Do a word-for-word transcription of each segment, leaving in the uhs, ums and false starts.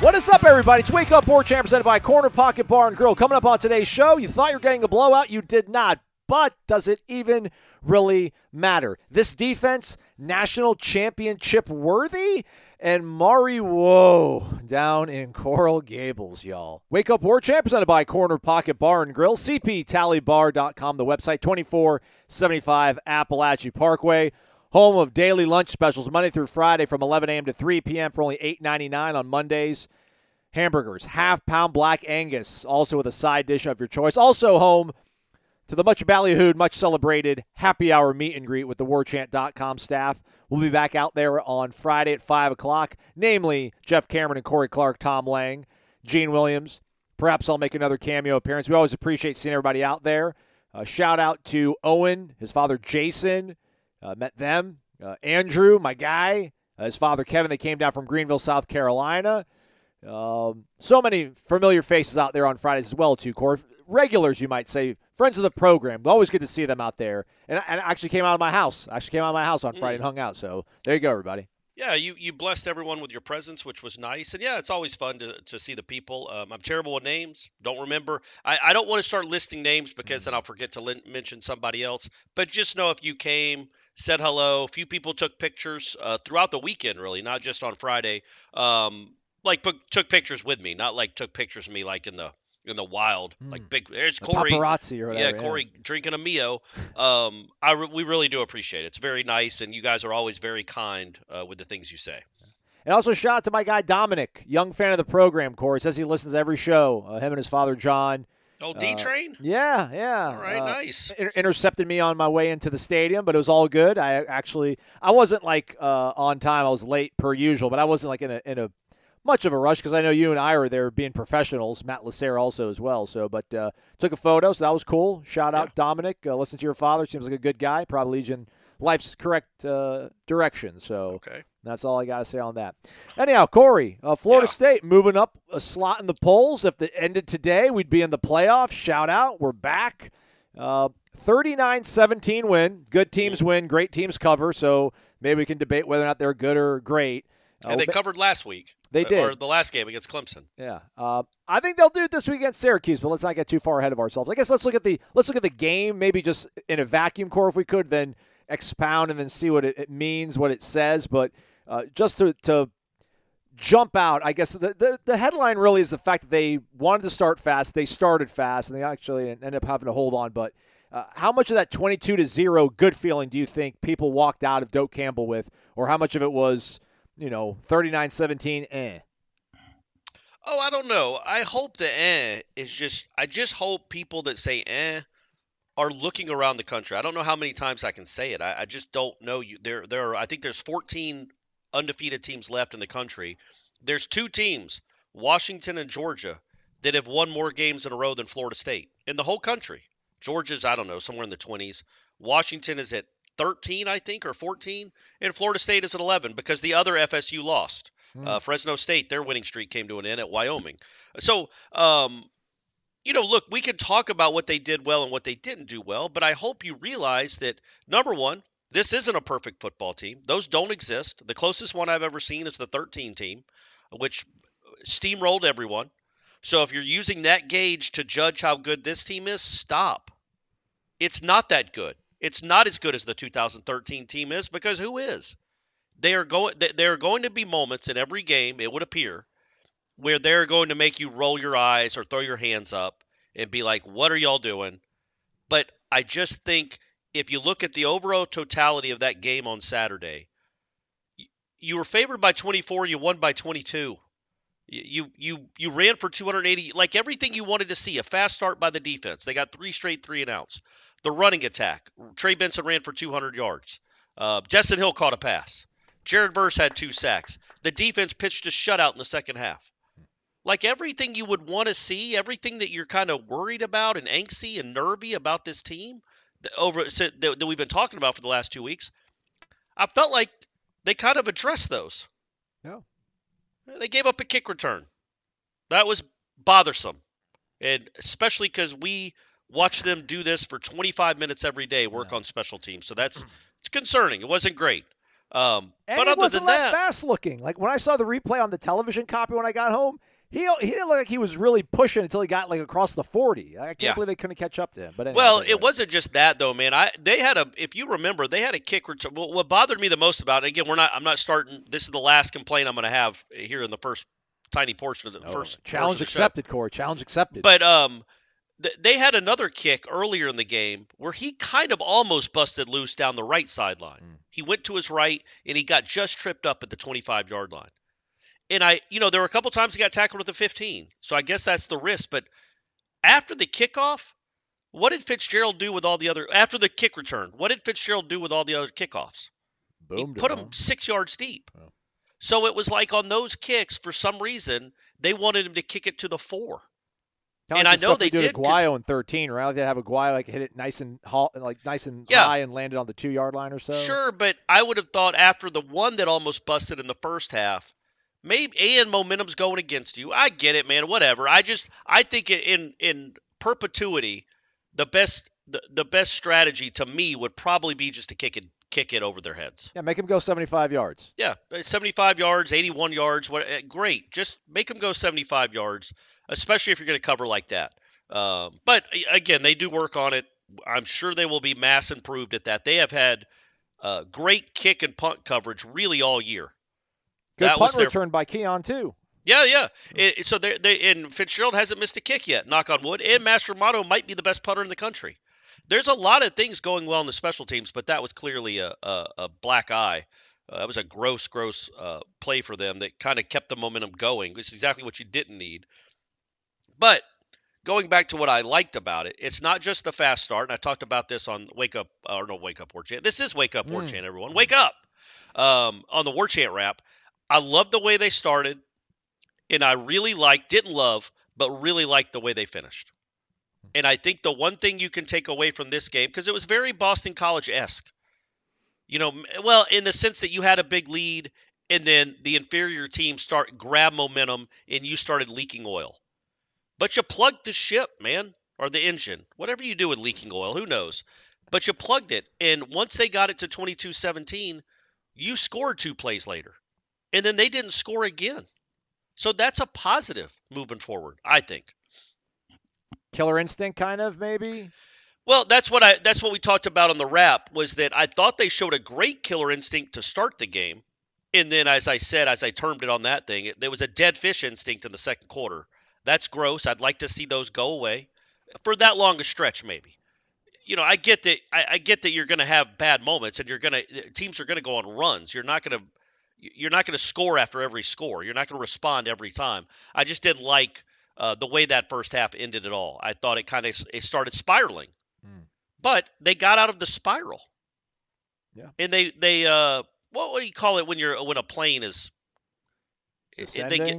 What is up, everybody? It's Wake Up War Chant presented by Corner Pocket Bar and Grill. Coming up on today's show, you thought you were getting a blowout. You did not. But does it even really matter? This defense, national championship worthy? And Maury Woe down in Coral Gables, y'all. Wake Up War Chant presented by Corner Pocket Bar and Grill. c p tally bar dot com, the website. twenty-four seventy-five Appalachian Parkway. Home of daily lunch specials Monday through Friday from eleven a.m. to three p.m. for only eight ninety-nine on Mondays. Hamburgers, half-pound black Angus, also with a side dish of your choice. Also home to the much ballyhooed, much celebrated happy hour meet and greet with the war chant dot com staff. We'll be back out there on Friday at five o'clock, namely Jeff Cameron and Corey Clark, Tom Lang, Gene Williams. Perhaps I'll make another cameo appearance. We always appreciate seeing everybody out there. Uh, shout out to Owen, his father Jason. Uh, met them. Uh, Andrew, my guy, uh, his father Kevin, they came down from Greenville, South Carolina. Um, so many familiar faces out there on Fridays as well, too, Corey. Regulars, you might say, friends of the program. Always good to see them out there. And I, and I actually came out of my house. I actually came out of my house on Friday and hung out. So there you go, everybody. Yeah, you, you blessed everyone with your presence, which was nice. And, yeah, it's always fun to, to see the people. Um, I'm terrible with names. Don't remember. I, I don't want to start listing names because then I'll forget to l- mention somebody else. But just know if you came, said hello. A few people took pictures uh, throughout the weekend, really, not just on Friday. Um, like p- took pictures with me, not like took pictures of me like in the in the wild. Mm. Like big. There's Corey, like paparazzi or whatever. Yeah, Corey yeah. drinking a mio. Um, I re- we really do appreciate it. It's very nice, and you guys are always very kind uh, with the things you say. And also shout out to my guy Dominic, young fan of the program. Corey says he listens to every show. Uh, him and his father John. Oh, D-Train? Uh, yeah, yeah. All right, uh, nice. Inter- intercepted me on my way into the stadium, but it was all good. I actually – I wasn't, like, uh, on time. I was late per usual, but I wasn't, like, in a in a much of a rush because I know you and I were there being professionals, Matt Lacerre also as well. So, but uh, took a photo, so that was cool. Shout out, yeah. Dominic. Uh, listen to your father. Seems like a good guy. Probably leads you in life's correct uh, direction. So okay. That's all I got to say on that. Anyhow, Corey, uh, Florida yeah. State moving up a slot in the polls. If it ended today, we'd be in the playoffs. Shout out. We're back. Uh, thirty-nine seventeen win. Good teams win. Great teams cover. So maybe we can debate whether or not they're good or great. Uh, and they covered last week. They did. Or the last game against Clemson. Yeah. Uh, I think they'll do it this week against Syracuse, but let's not get too far ahead of ourselves. I guess let's look at the let's look at the game, maybe just in a vacuum, Corey, if we could, then expound and then see what it, it means, what it says. But uh, just to, to jump out, I guess the, the the headline really is the fact that they wanted to start fast. They started fast, and they actually ended up having to hold on. But uh, how much of that twenty-two to zero good feeling do you think people walked out of Doak Campbell with, or how much of it was, you know, thirty-nine seventeen, eh? Oh, I don't know. I hope the eh is just – I just hope people that say eh are looking around the country. I don't know how many times I can say it. I, I just don't know. You, there, there are, I think there's fourteen undefeated teams left in the country. There's two teams, Washington and Georgia, that have won more games in a row than Florida State in the whole country. Georgia's, I don't know, somewhere in the twenties. Washington is at thirteen, I think, or fourteen, and Florida State is at eleven because the other F S U lost. Mm. Uh, Fresno State, their winning streak came to an end at Wyoming. So, um, you know, look, we can talk about what they did well and what they didn't do well, but I hope you realize that, number one, this isn't a perfect football team. Those don't exist. The closest one I've ever seen is the thirteen team, which steamrolled everyone. So if you're using that gauge to judge how good this team is, stop. It's not that good. It's not as good as the two thousand thirteen team is because who is? They are going, there are going to be moments in every game, it would appear, where they're going to make you roll your eyes or throw your hands up and be like, what are y'all doing? But I just think if you look at the overall totality of that game on Saturday, you were favored by twenty-four, you won by twenty-two. You you you ran for two hundred eighty, like everything you wanted to see, a fast start by the defense. They got three straight three and outs. The running attack, Trey Benson ran for two hundred yards. Uh, Destin Hill caught a pass. Jared Verse had two sacks. The defense pitched a shutout in the second half. Like everything you would want to see, everything that you're kind of worried about and angsty and nervy about this team that over so, that, that we've been talking about for the last two weeks, I felt like they kind of addressed those. Yeah. They gave up a kick return. That was bothersome, and especially because we watch them do this for twenty-five minutes every day, work yeah. on special teams. So that's it's concerning. It wasn't great. Um, and but it other wasn't than that, that fast looking. Like when I saw the replay on the television copy when I got home, he he didn't look like he was really pushing until he got like across the forty. I can't yeah. believe they couldn't catch up to him. But anyway, well, it wasn't just that though, man. I they had a if you remember they had a kick return. What, what bothered me the most about it, again, we're not I'm not starting. This is the last complaint I'm going to have here in the first tiny portion of the no, first challenge accepted. Corey, challenge accepted. But um, th- they had another kick earlier in the game where he kind of almost busted loose down the right sideline. Mm. He went to his right and he got just tripped up at the twenty-five yard line. And I, you know, there were a couple times he got tackled at the fifteen. So I guess that's the risk. But after the kickoff, what did Fitzgerald do with all the other after the kick return? What did Fitzgerald do with all the other kickoffs? Boom! He put him six yards deep. Oh. So it was like on those kicks, for some reason, they wanted him to kick it to the four. Kind and I know they, they did. Aguayo in thirteen, right? Like they have Aguayo like hit it nice and high, like nice and yeah. high and landed on the two yard line or so. Sure, but I would have thought after the one that almost busted in the first half, maybe and momentum's going against you. I get it, man. Whatever. I just I think in in perpetuity, the best the, the best strategy to me would probably be just to kick it. Kick it over their heads. Yeah, make them go seventy-five yards. Yeah, seventy-five yards, eighty-one yards. What? Great. Just make them go seventy-five yards, especially if you're going to cover like that. Um, but, again, they do work on it. I'm sure they will be mass improved at that. They have had uh, great kick and punt coverage really all year. Good that punt was their... return by Keon, too. Yeah, yeah. It, so they, they, and Fitzgerald hasn't missed a kick yet, knock on wood. And Master Amato might be the best punter in the country. There's a lot of things going well in the special teams, but that was clearly a, a, a black eye. Uh, that was a gross, gross uh, play for them that kind of kept the momentum going, which is exactly what you didn't need. But going back to what I liked about it, it's not just the fast start, and I talked about this on Wake Up, or no, Wake Up WarChant. This is Wake Up mm. WarChant, everyone. Wake up um, on the WarChant wrap. I love the way they started, and I really liked, didn't love, but really liked the way they finished. And I think the one thing you can take away from this game, because it was very Boston College-esque, you know, well, in the sense that you had a big lead and then the inferior team start grab momentum and you started leaking oil. But you plugged the ship, man, or the engine, whatever you do with leaking oil, who knows. But you plugged it. And once they got it to twenty-two seventeen, you scored two plays later. And then they didn't score again. So that's a positive moving forward, I think. Killer instinct kind of maybe? Well, that's what I that's what we talked about on the wrap was that I thought they showed a great killer instinct to start the game. And then as I said, as I termed it on that thing, it, there was a dead fish instinct in the second quarter. That's gross. I'd like to see those go away for that long a stretch maybe. You know, I get that I, I get that you're going to have bad moments and you're going to teams are going to go on runs. You're not going to you're not going to score after every score. You're not going to respond every time. I just didn't like Uh, the way that first half ended at all. I thought it kind of it started spiraling. Mm. But they got out of the spiral. Yeah. And they, they uh, what, what do you call it when you're when a plane is descending? They get,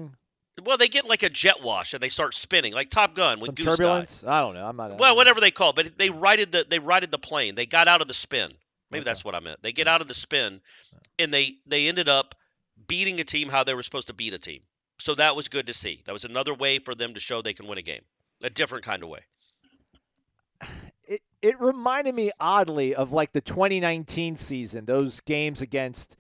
well, they get like a jet wash and they start spinning, like Top Gun. When Some Goose turbulence? Died. I don't know. I'm not. Well, whatever they call it. But they righted the, they righted the plane. They got out of the spin. Maybe okay. that's what I meant. They get out of the spin, and they, they ended up beating a team how they were supposed to beat a team. So that was good to see. That was another way for them to show they can win a game, a different kind of way. It it reminded me oddly of like the twenty nineteen season, those games against,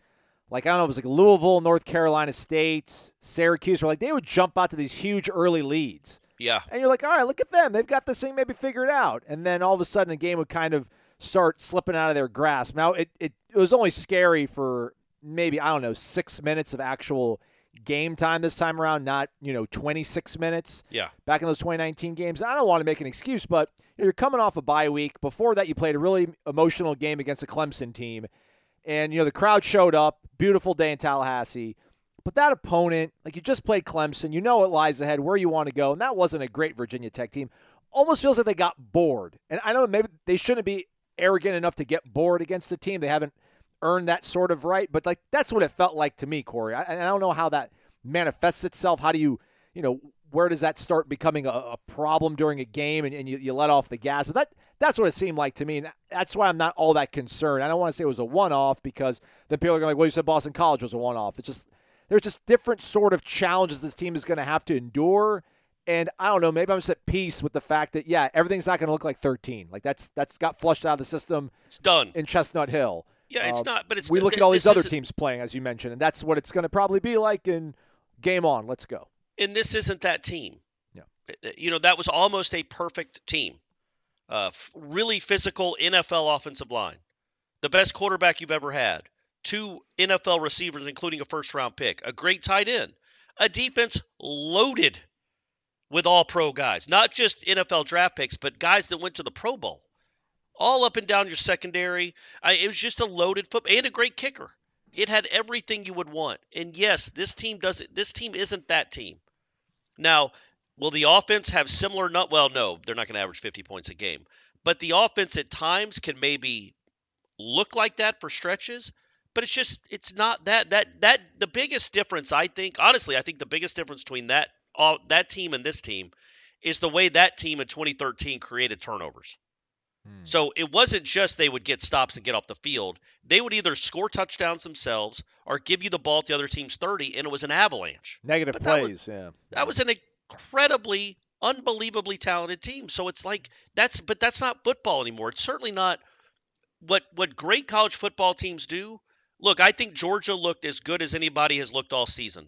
like, I don't know, it was like Louisville, North Carolina State, Syracuse, where like they would jump out to these huge early leads. Yeah. And you're like, all right, look at them. They've got this thing maybe figured out. And then all of a sudden the game would kind of start slipping out of their grasp. Now, it, it, it was only scary for maybe, I don't know, six minutes of actual game time this time around, not, you know, twenty-six minutes. Yeah. Back in those twenty nineteen games. I don't want to make an excuse, but you're coming off a bye week. Before that, you played a really emotional game against a Clemson team. And, you know, the crowd showed up. Beautiful day in Tallahassee. But that opponent, like, you just played Clemson. You know what lies ahead, where you want to go. And that wasn't a great Virginia Tech team. Almost feels like they got bored. And I don't know, maybe they shouldn't be arrogant enough to get bored against the team. They haven't earn that sort of right, but like that's what it felt like to me, Corey. I, I don't know how that manifests itself. How do you, you know, where does that start becoming a, a problem during a game and, and you, you let off the gas? But that that's what it seemed like to me, and that's why I'm not all that concerned. I don't want to say it was a one-off because then people are going to be like, well, you said Boston College was a one-off. It's just there's just different sort of challenges this team is going to have to endure, and I don't know, maybe I'm just at peace with the fact that, yeah, everything's not going to look like thirteen. Like that's that's got flushed out of the system. It's done. In Chestnut Hill. Yeah, it's uh, not, but it's – we look at all these other teams playing, as you mentioned, and that's what it's going to probably be like in game on. Let's go. And this isn't that team. Yeah. You know, that was almost a perfect team. Uh, really physical N F L offensive line. The best quarterback you've ever had. Two N F L receivers, including a first-round pick. A great tight end. A defense loaded with all pro guys. Not just N F L draft picks, but guys that went to the Pro Bowl. All up and down your secondary. I, it was just a loaded football. And a great kicker. It had everything you would want. And, yes, this team doesn't. This team isn't that team. Now, will the offense have similar – well, no, they're not going to average fifty points a game. But the offense at times can maybe look like that for stretches, but it's just – it's not that. That that the biggest difference, I think – honestly, I think the biggest difference between that all, that team and this team is the way that team in twenty thirteen created turnovers. Hmm. So it wasn't just they would get stops and get off the field. They would either score touchdowns themselves or give you the ball at the other team's thirty, and it was an avalanche. Negative but plays, that was, yeah. That was an incredibly, unbelievably talented team. So it's like that's, but that's not football anymore. It's certainly not what what great college football teams do. Look, I think Georgia looked as good as anybody has looked all season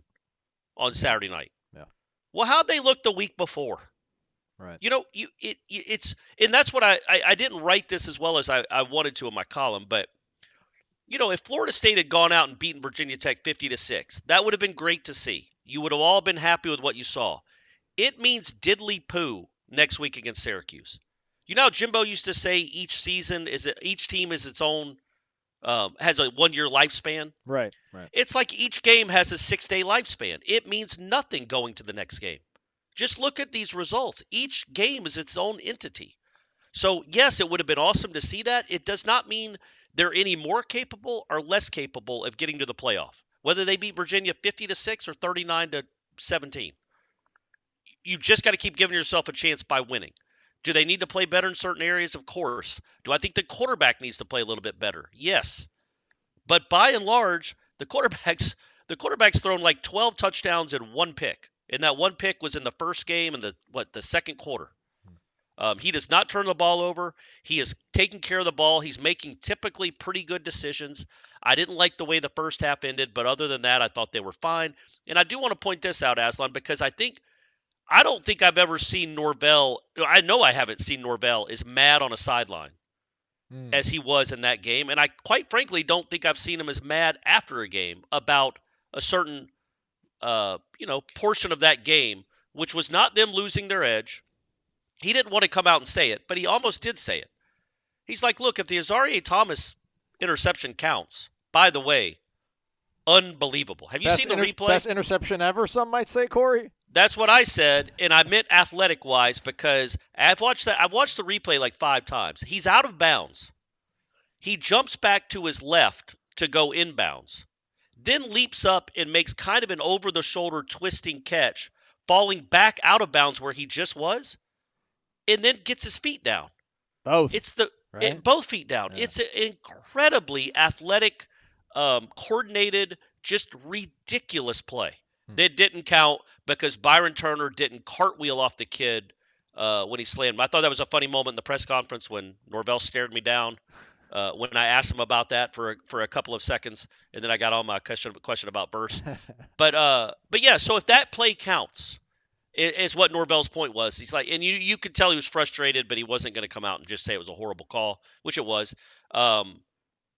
on Saturday night. Yeah. Well, how'd they look the week before? Right. You know, you it, it's and that's what I, I I didn't write this as well as I, I wanted to in my column, but you know, if Florida State had gone out and beaten Virginia Tech fifty to six, that would have been great to see. You would have all been happy with what you saw. It means diddly poo next week against Syracuse. You know, how Jimbo used to say each season is a, each team is its own um, has a one year lifespan. Right. Right. It's like each game has a six day lifespan. It means nothing going to the next game. Just look at these results. Each game is its own entity. So, yes, it would have been awesome to see that. It does not mean they're any more capable or less capable of getting to the playoff, whether they beat Virginia fifty to six or thirty-nine to seventeen. You just got to keep giving yourself a chance by winning. Do they need to play better in certain areas? Of course. Do I think the quarterback needs to play a little bit better? Yes. But by and large, the quarterback's, the quarterback's thrown like twelve touchdowns and one pick. And that one pick was in the first game and the what the second quarter. Um, he does not turn the ball over. He is taking care of the ball. He's making typically pretty good decisions. I didn't like the way the first half ended, but other than that, I thought they were fine. And I do want to point this out, Aslan, because I think I don't think I've ever seen Norvell. I know I haven't seen Norvell as mad on a sideline mm. as he was in that game, and I quite frankly don't think I've seen him as mad after a game about a certain. Uh, you know, portion of that game, which was not them losing their edge. He didn't want to come out and say it, but he almost did say it. He's like, look, if the Azaria Thomas interception counts, by the way, unbelievable. Have you best seen the inter- replay? Best interception ever, some might say, Corey. That's what I said, and I meant athletic-wise because I've watched that. I've watched the replay like five times. He's out of bounds. He jumps back to his left to go inbounds. Then leaps up and makes kind of an over-the-shoulder twisting catch, falling back out of bounds where he just was, and then gets his feet down. Both. It's the right? it, both feet down. Yeah. It's an incredibly athletic, um, coordinated, just ridiculous play hmm. that didn't count because Byron Turner didn't cartwheel off the kid uh, when he slammed him. I thought that was a funny moment in the press conference when Norvell stared me down. Uh, when I asked him about that for a, for a couple of seconds, and then I got on my question question about Verse, but uh, but yeah, so if that play counts, is, is what Norvell's point was. He's like, and you you could tell he was frustrated, but he wasn't going to come out and just say it was a horrible call, which it was. Um,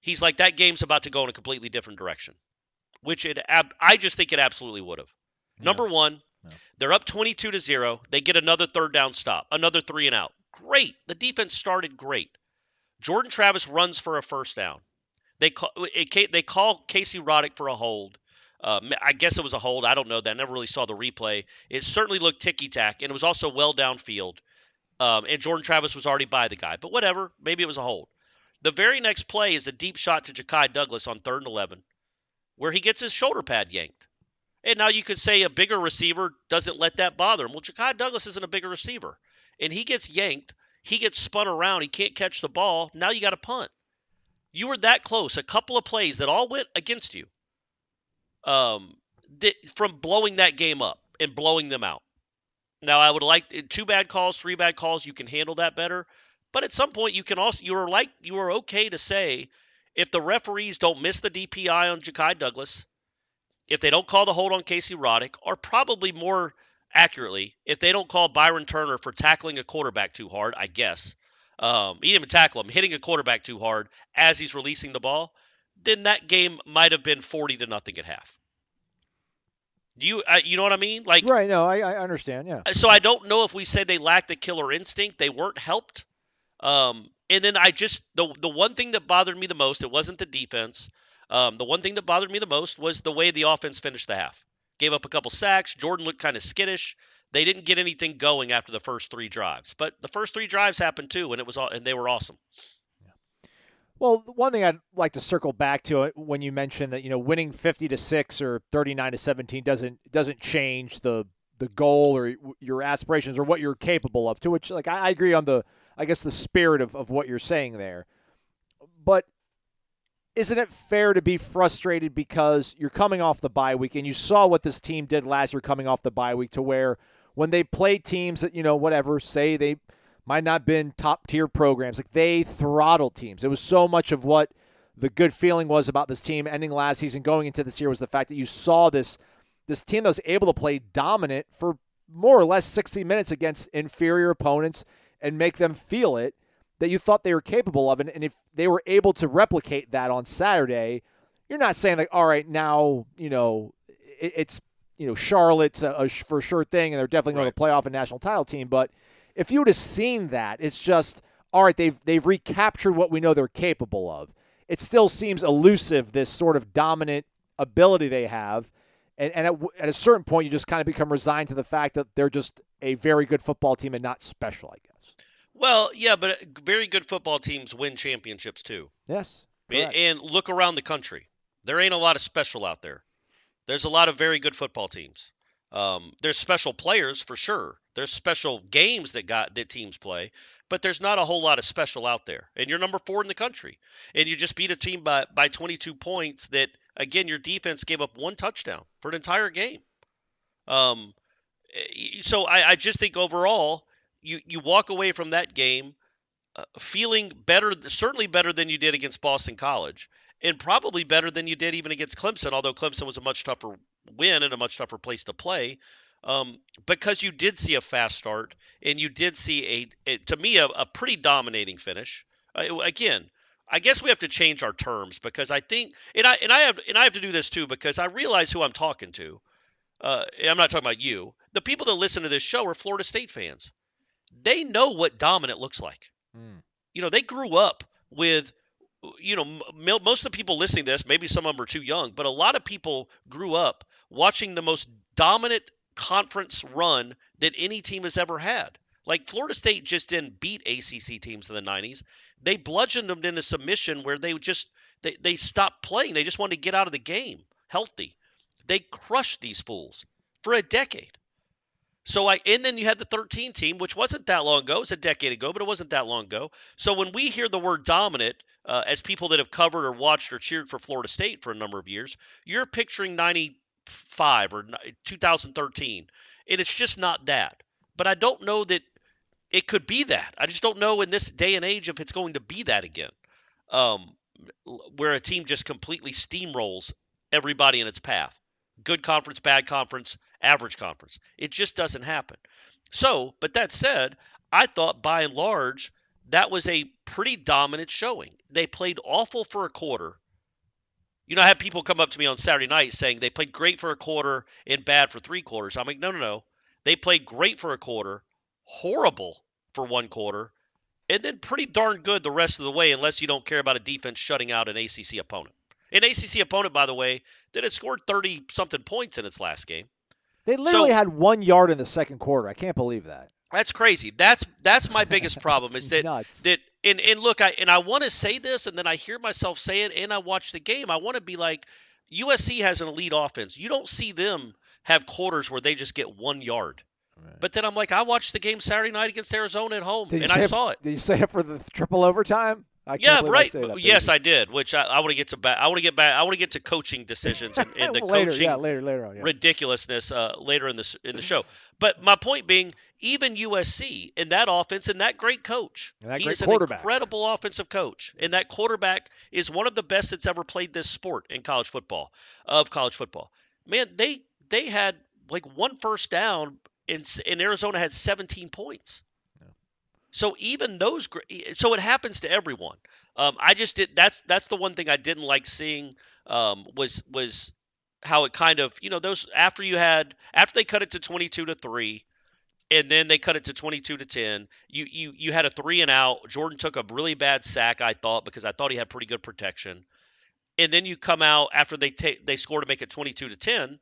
he's like, that game's about to go in a completely different direction, which it ab- I just think it absolutely would have. Yeah. Number one, no. They're up twenty-two to zero. They get another third down stop, another three and out. Great, the defense started great. Jordan Travis runs for a first down. They call, it, they call Casey Roddick for a hold. Uh, I guess it was a hold. I don't know that. I never really saw the replay. It certainly looked ticky-tack, and it was also well downfield. Um, and Jordan Travis was already by the guy. But whatever. Maybe it was a hold. The very next play is a deep shot to Ja'Kai Douglas on third and eleven, where he gets his shoulder pad yanked. And now you could say a bigger receiver doesn't let that bother him. Well, Ja'Kai Douglas isn't a bigger receiver, and he gets yanked. He gets spun around. He can't catch the ball. Now you got to punt. You were that close. A couple of plays that all went against you um, th- from blowing that game up and blowing them out. Now, I would like two bad calls, three bad calls. You can handle that better. But at some point, you can also you are like you are okay to say if the referees don't miss the D P I on Ja'Kai Douglas, if they don't call the hold on Casey Roddick, or probably more accurately, if they don't call Byron Turner for tackling a quarterback too hard, I guess. Um, he didn't even tackle him, hitting a quarterback too hard as he's releasing the ball, then that game might have been forty to nothing at half. Do you, uh, you know what I mean? Like, right, no, I, I understand, yeah. So I don't know if we said they lacked the killer instinct. They weren't helped. Um, and then I just, the, the one thing that bothered me the most, it wasn't the defense. Um, the one thing that bothered me the most was the way the offense finished the half. Gave up a couple sacks. Jordan looked kind of skittish. They didn't get anything going after the first three drives, but the first three drives happened too, and it was all, and they were awesome. Yeah. Well, one thing I'd like to circle back to it when you mentioned that you know winning fifty to six or thirty nine to seventeen doesn't doesn't change the the goal or your aspirations or what you're capable of. To which, like, I agree on the I guess the spirit of, of what you're saying there, but. Isn't it fair to be frustrated because you're coming off the bye week and you saw what this team did last year coming off the bye week to where when they play teams that, you know, whatever, say they might not have been top tier programs, like they throttled teams. It was so much of what the good feeling was about this team ending last season going into this year was the fact that you saw this this team that was able to play dominant for more or less sixty minutes against inferior opponents and make them feel it. That you thought they were capable of, and, and if they were able to replicate that on Saturday, you're not saying like, all right, now you know it, it's you know Charlotte's a, a for sure thing, and they're definitely going to playoff and national title team. But if you would have seen that, it's just all right. They've they've recaptured what we know they're capable of. It still seems elusive, this sort of dominant ability they have, and and at, at a certain point, you just kind of become resigned to the fact that they're just a very good football team and not special, I guess. Well, yeah, but very good football teams win championships too. Yes. Correct. And look around the country. There ain't a lot of special out there. There's a lot of very good football teams. Um, there's special players for sure. There's special games that got that teams play, but there's not a whole lot of special out there. And you're number four in the country. And you just beat a team by, by twenty-two points that, again, your defense gave up one touchdown for an entire game. Um, so I, I just think overall – You you walk away from that game uh, feeling better, certainly better than you did against Boston College, and probably better than you did even against Clemson, although Clemson was a much tougher win and a much tougher place to play, um, because you did see a fast start and you did see, a, a to me, a, a pretty dominating finish. Uh, again, I guess we have to change our terms because I think – and I and I have and I have to do this too because I realize who I'm talking to. Uh, I'm not talking about you. The people that listen to this show are Florida State fans. They know what dominant looks like. Mm. You know, they grew up with, you know, m- most of the people listening to this, maybe some of them are too young, but a lot of people grew up watching the most dominant conference run that any team has ever had. Like Florida State just didn't beat A C C teams in the nineties. They bludgeoned them into submission where they just, they, they stopped playing. They just wanted to get out of the game healthy. They crushed these fools for a decade. So I, and then you had the thirteen team, which wasn't that long ago. It was a decade ago, but it wasn't that long ago. So when we hear the word dominant, uh, as people that have covered or watched or cheered for Florida State for a number of years, you're picturing ninety-five or two thousand thirteen, and it's just not that. But I don't know that it could be that. I just don't know in this day and age if it's going to be that again, um, where a team just completely steamrolls everybody in its path. Good conference, bad conference, average conference. It just doesn't happen. So, but that said, I thought by and large, that was a pretty dominant showing. They played awful for a quarter. You know, I had people come up to me on Saturday night saying they played great for a quarter and bad for three quarters. I'm like, no, no, no. They played great for a quarter, horrible for one quarter, and then pretty darn good the rest of the way unless you don't care about a defense shutting out an A C C opponent. An A C C opponent, by the way, that had scored thirty-something points in its last game. They literally so, had one yard in the second quarter. I can't believe that. That's crazy. That's that's my biggest problem is that nuts. that and, and look, I and I want to say this, and then I hear myself say it, and I watch the game. I want to be like, U S C has an elite offense. You don't see them have quarters where they just get one yard. Right. But then I'm like, I watched the game Saturday night against Arizona at home, and I it, saw it. Did you say it for the triple overtime? I yeah, right. I yes, I did. Which I, I want to get to. Ba- I want to get back. I want to get to coaching decisions and, and the later, coaching yeah, later, later on, yeah. ridiculousness uh, later in the in the show. But my point being, even U S C in that offense and that great coach, and that he's great quarterback. An incredible offensive coach, and that quarterback is one of the best that's ever played this sport in college football. Of college football, man, they they had like one first down, and, and Arizona had seventeen points. So even those, so it happens to everyone. Um, I just did. That's that's the one thing I didn't like seeing um, was was how it kind of, you know, those after you had after they cut it to twenty-two to three, and then they cut it to twenty-two to ten. You you you had a three and out. Jordan took a really bad sack, I thought, because I thought he had pretty good protection. And then you come out after they take they score to make it twenty-two to ten.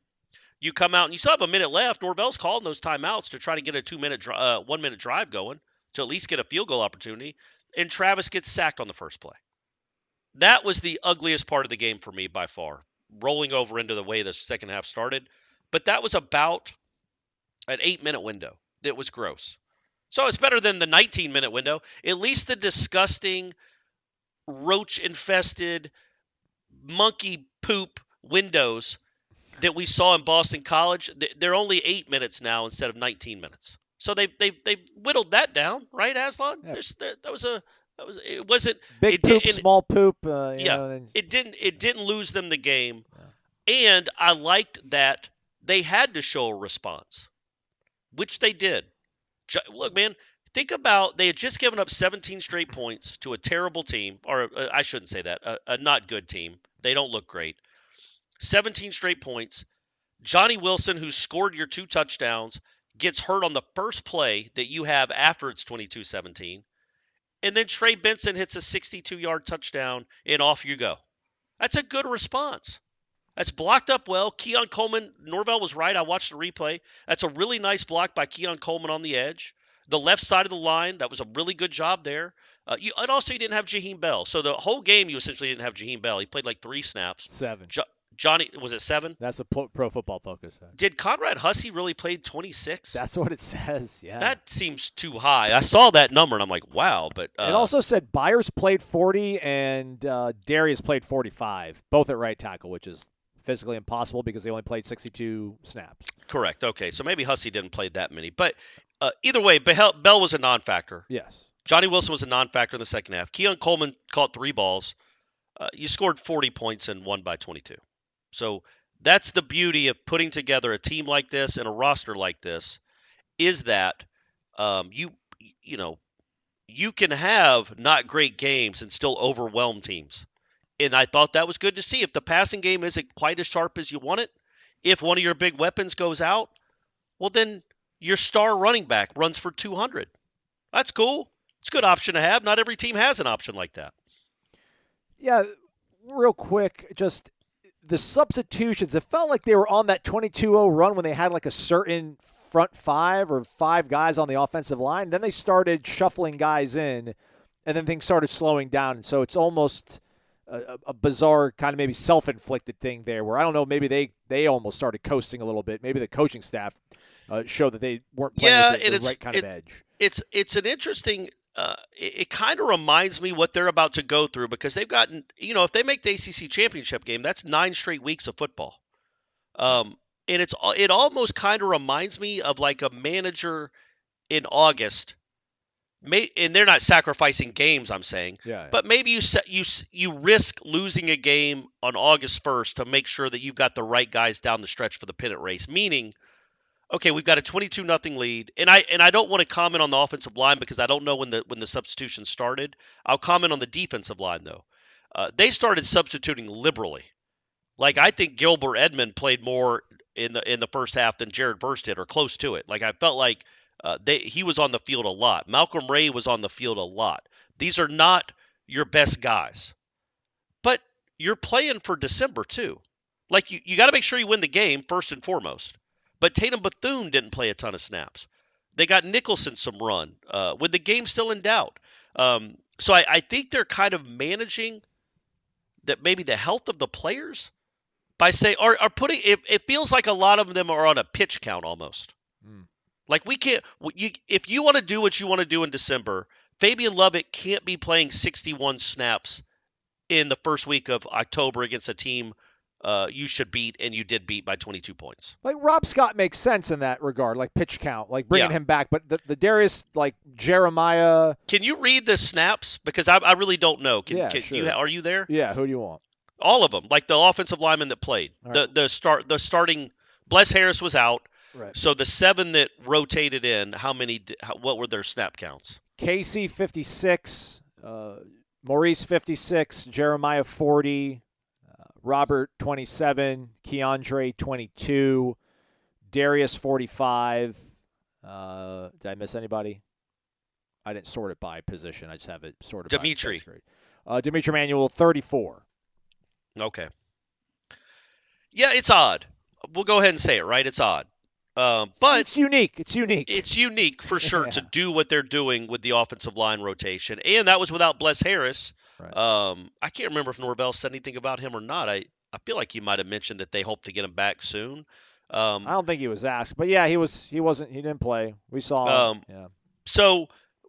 You come out and you still have a minute left. Norvell's calling those timeouts to try to get a two minute uh, one minute drive going, to at least get a field goal opportunity, and Travis gets sacked on the first play. That was the ugliest part of the game for me by far, rolling over into the way the second half started. But that was about an eight-minute window that was gross. So it's better than the nineteen-minute window. At least the disgusting, roach-infested, monkey poop windows that we saw in Boston College, they're only eight minutes now instead of nineteen minutes. So they they they whittled that down, right, Aslan? Yeah. There, that was a that was it wasn't big it poop, did, small poop. Uh, you yeah, know, and, it didn't it didn't lose them the game, yeah. And I liked that they had to show a response, which they did. Look, man, think about they had just given up seventeen straight points to a terrible team, or uh, I shouldn't say that, a, a not good team. They don't look great. seventeen straight points. Johnny Wilson, who scored your two touchdowns, gets hurt on the first play that you have after it's twenty-two seventeen. And then Trey Benson hits a sixty-two-yard touchdown, and off you go. That's a good response. That's blocked up well. Keon Coleman, Norvell was right. I watched the replay. That's a really nice block by Keon Coleman on the edge. The left side of the line, that was a really good job there. Uh, you, and also, you didn't have Jaheim Bell. So the whole game, you essentially didn't have Jaheim Bell. He played like three snaps. Seven. Jo- Johnny, was it seven? That's a Pro Football Focus. Huh? Did Conrad Hussey really play twenty-six? That's what it says, yeah. That seems too high. I saw that number, and I'm like, wow. But uh, it also said Byers played forty and uh, Darius played forty-five, both at right tackle, which is physically impossible because they only played sixty-two snaps. Correct. Okay, so maybe Hussey didn't play that many. But uh, either way, Bell was a non-factor. Yes. Johnny Wilson was a non-factor in the second half. Keon Coleman caught three balls. Uh, you scored forty points and won by twenty-two. So that's the beauty of putting together a team like this and a roster like this, is that um, you you know you can have not great games and still overwhelm teams. And I thought that was good to see. If the passing game isn't quite as sharp as you want it, if one of your big weapons goes out, well, then your star running back runs for two hundred. That's cool. It's a good option to have. Not every team has an option like that. Yeah, real quick, just – the substitutions, it felt like they were on that twenty-two oh run when they had like a certain front five or five guys on the offensive line. Then they started shuffling guys in, and then things started slowing down. And so it's almost a, a bizarre kind of maybe self-inflicted thing there where I don't know, maybe they, they almost started coasting a little bit. Maybe the coaching staff uh, showed that they weren't playing yeah, with the, the it's, right kind it, of edge. It's, it's an interesting Uh, it, it kind of reminds me what they're about to go through, because they've gotten, you know, if they make the A C C championship game, that's nine straight weeks of football. Um, and it's it almost kind of reminds me of like a manager in August. May, and they're not sacrificing games, I'm saying, yeah, yeah. But maybe you set, you you risk losing a game on August first to make sure that you've got the right guys down the stretch for the pennant race, meaning – okay, we've got a twenty-two nothing lead, and I and I don't want to comment on the offensive line because I don't know when the when the substitution started. I'll comment on the defensive line though. Uh, they started substituting liberally. Like I think Gilbert Edmond played more in the in the first half than Jared Verse did, or close to it. Like I felt like uh, they he was on the field a lot. Malcolm Ray was on the field a lot. These are not your best guys, but you're playing for December too. Like you you got to make sure you win the game first and foremost. But Tatum Bethune didn't play a ton of snaps. They got Nicholson some run uh, with the game still in doubt. Um, so I, I think they're kind of managing that maybe the health of the players, by say are are putting it, it feels like a lot of them are on a pitch count almost. Mm. Like we can't you, if you want to do what you want to do in December, Fabian Lovett can't be playing sixty-one snaps in the first week of October against a team uh, you should beat and you did beat by twenty-two points. Like Rob Scott makes sense in that regard, like pitch count, like bringing yeah. him back. But the, the Darius, like Jeremiah. Can you read the snaps? Because I, I really don't know. Can, yeah, can sure. you, are you there? Yeah. Who do you want? All of them, like the offensive lineman that played. All the right. the start the starting. Bless Harris was out. Right. So the seven that rotated in, how many? How, what were their snap counts? Casey fifty-six, uh, Maurice fifty-six, Jeremiah forty, uh, Robert twenty-seven, Keandre twenty-two, Darius forty-five. Uh, did I miss anybody? I didn't sort it by position. I just have it sorted. Dimitri. By uh, Dimitri Manuel thirty-four. Okay. Yeah, it's odd. We'll go ahead and say it, right? It's odd. Uh, but it's unique. It's unique. It's unique for sure yeah. to do what they're doing with the offensive line rotation, and that was without Bless Harris. Right. Um, I can't remember if Norvell said anything about him or not. I, I feel like he might have mentioned that they hope to get him back soon. Um, I don't think he was asked, but yeah, he was. He wasn't. He didn't play. We saw him. Um, yeah. So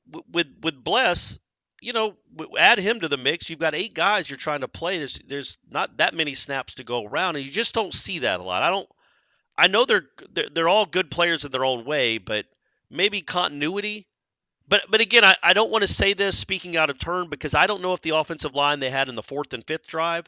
w- with with Bless, you know, w- add him to the mix. You've got eight guys you're trying to play. There's there's not that many snaps to go around, and you just don't see that a lot. I don't. I know they're they're all good players in their own way, but maybe continuity. But but again, I, I don't want to say this speaking out of turn because I don't know if the offensive line they had in the fourth and fifth drive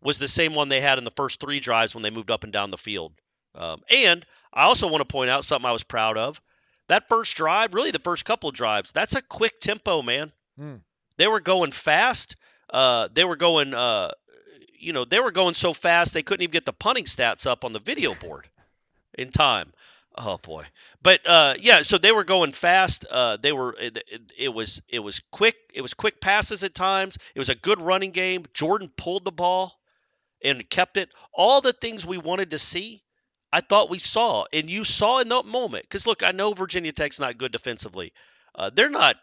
was the same one they had in the first three drives when they moved up and down the field. Um, and I also want to point out something I was proud of. That first drive, really the first couple of drives, that's a quick tempo, man. Mm. They were going fast. Uh, they were going, uh, you know, they were going so fast they couldn't even get the punting stats up on the video board. In time. Oh boy. But uh, yeah, so they were going fast. Uh, they were it, it, it was it was quick. It was quick passes at times. It was a good running game. Jordan pulled the ball and kept it. All the things we wanted to see, I thought we saw. And you saw in that moment. Because look, I know Virginia Tech's not good defensively. Uh, they're not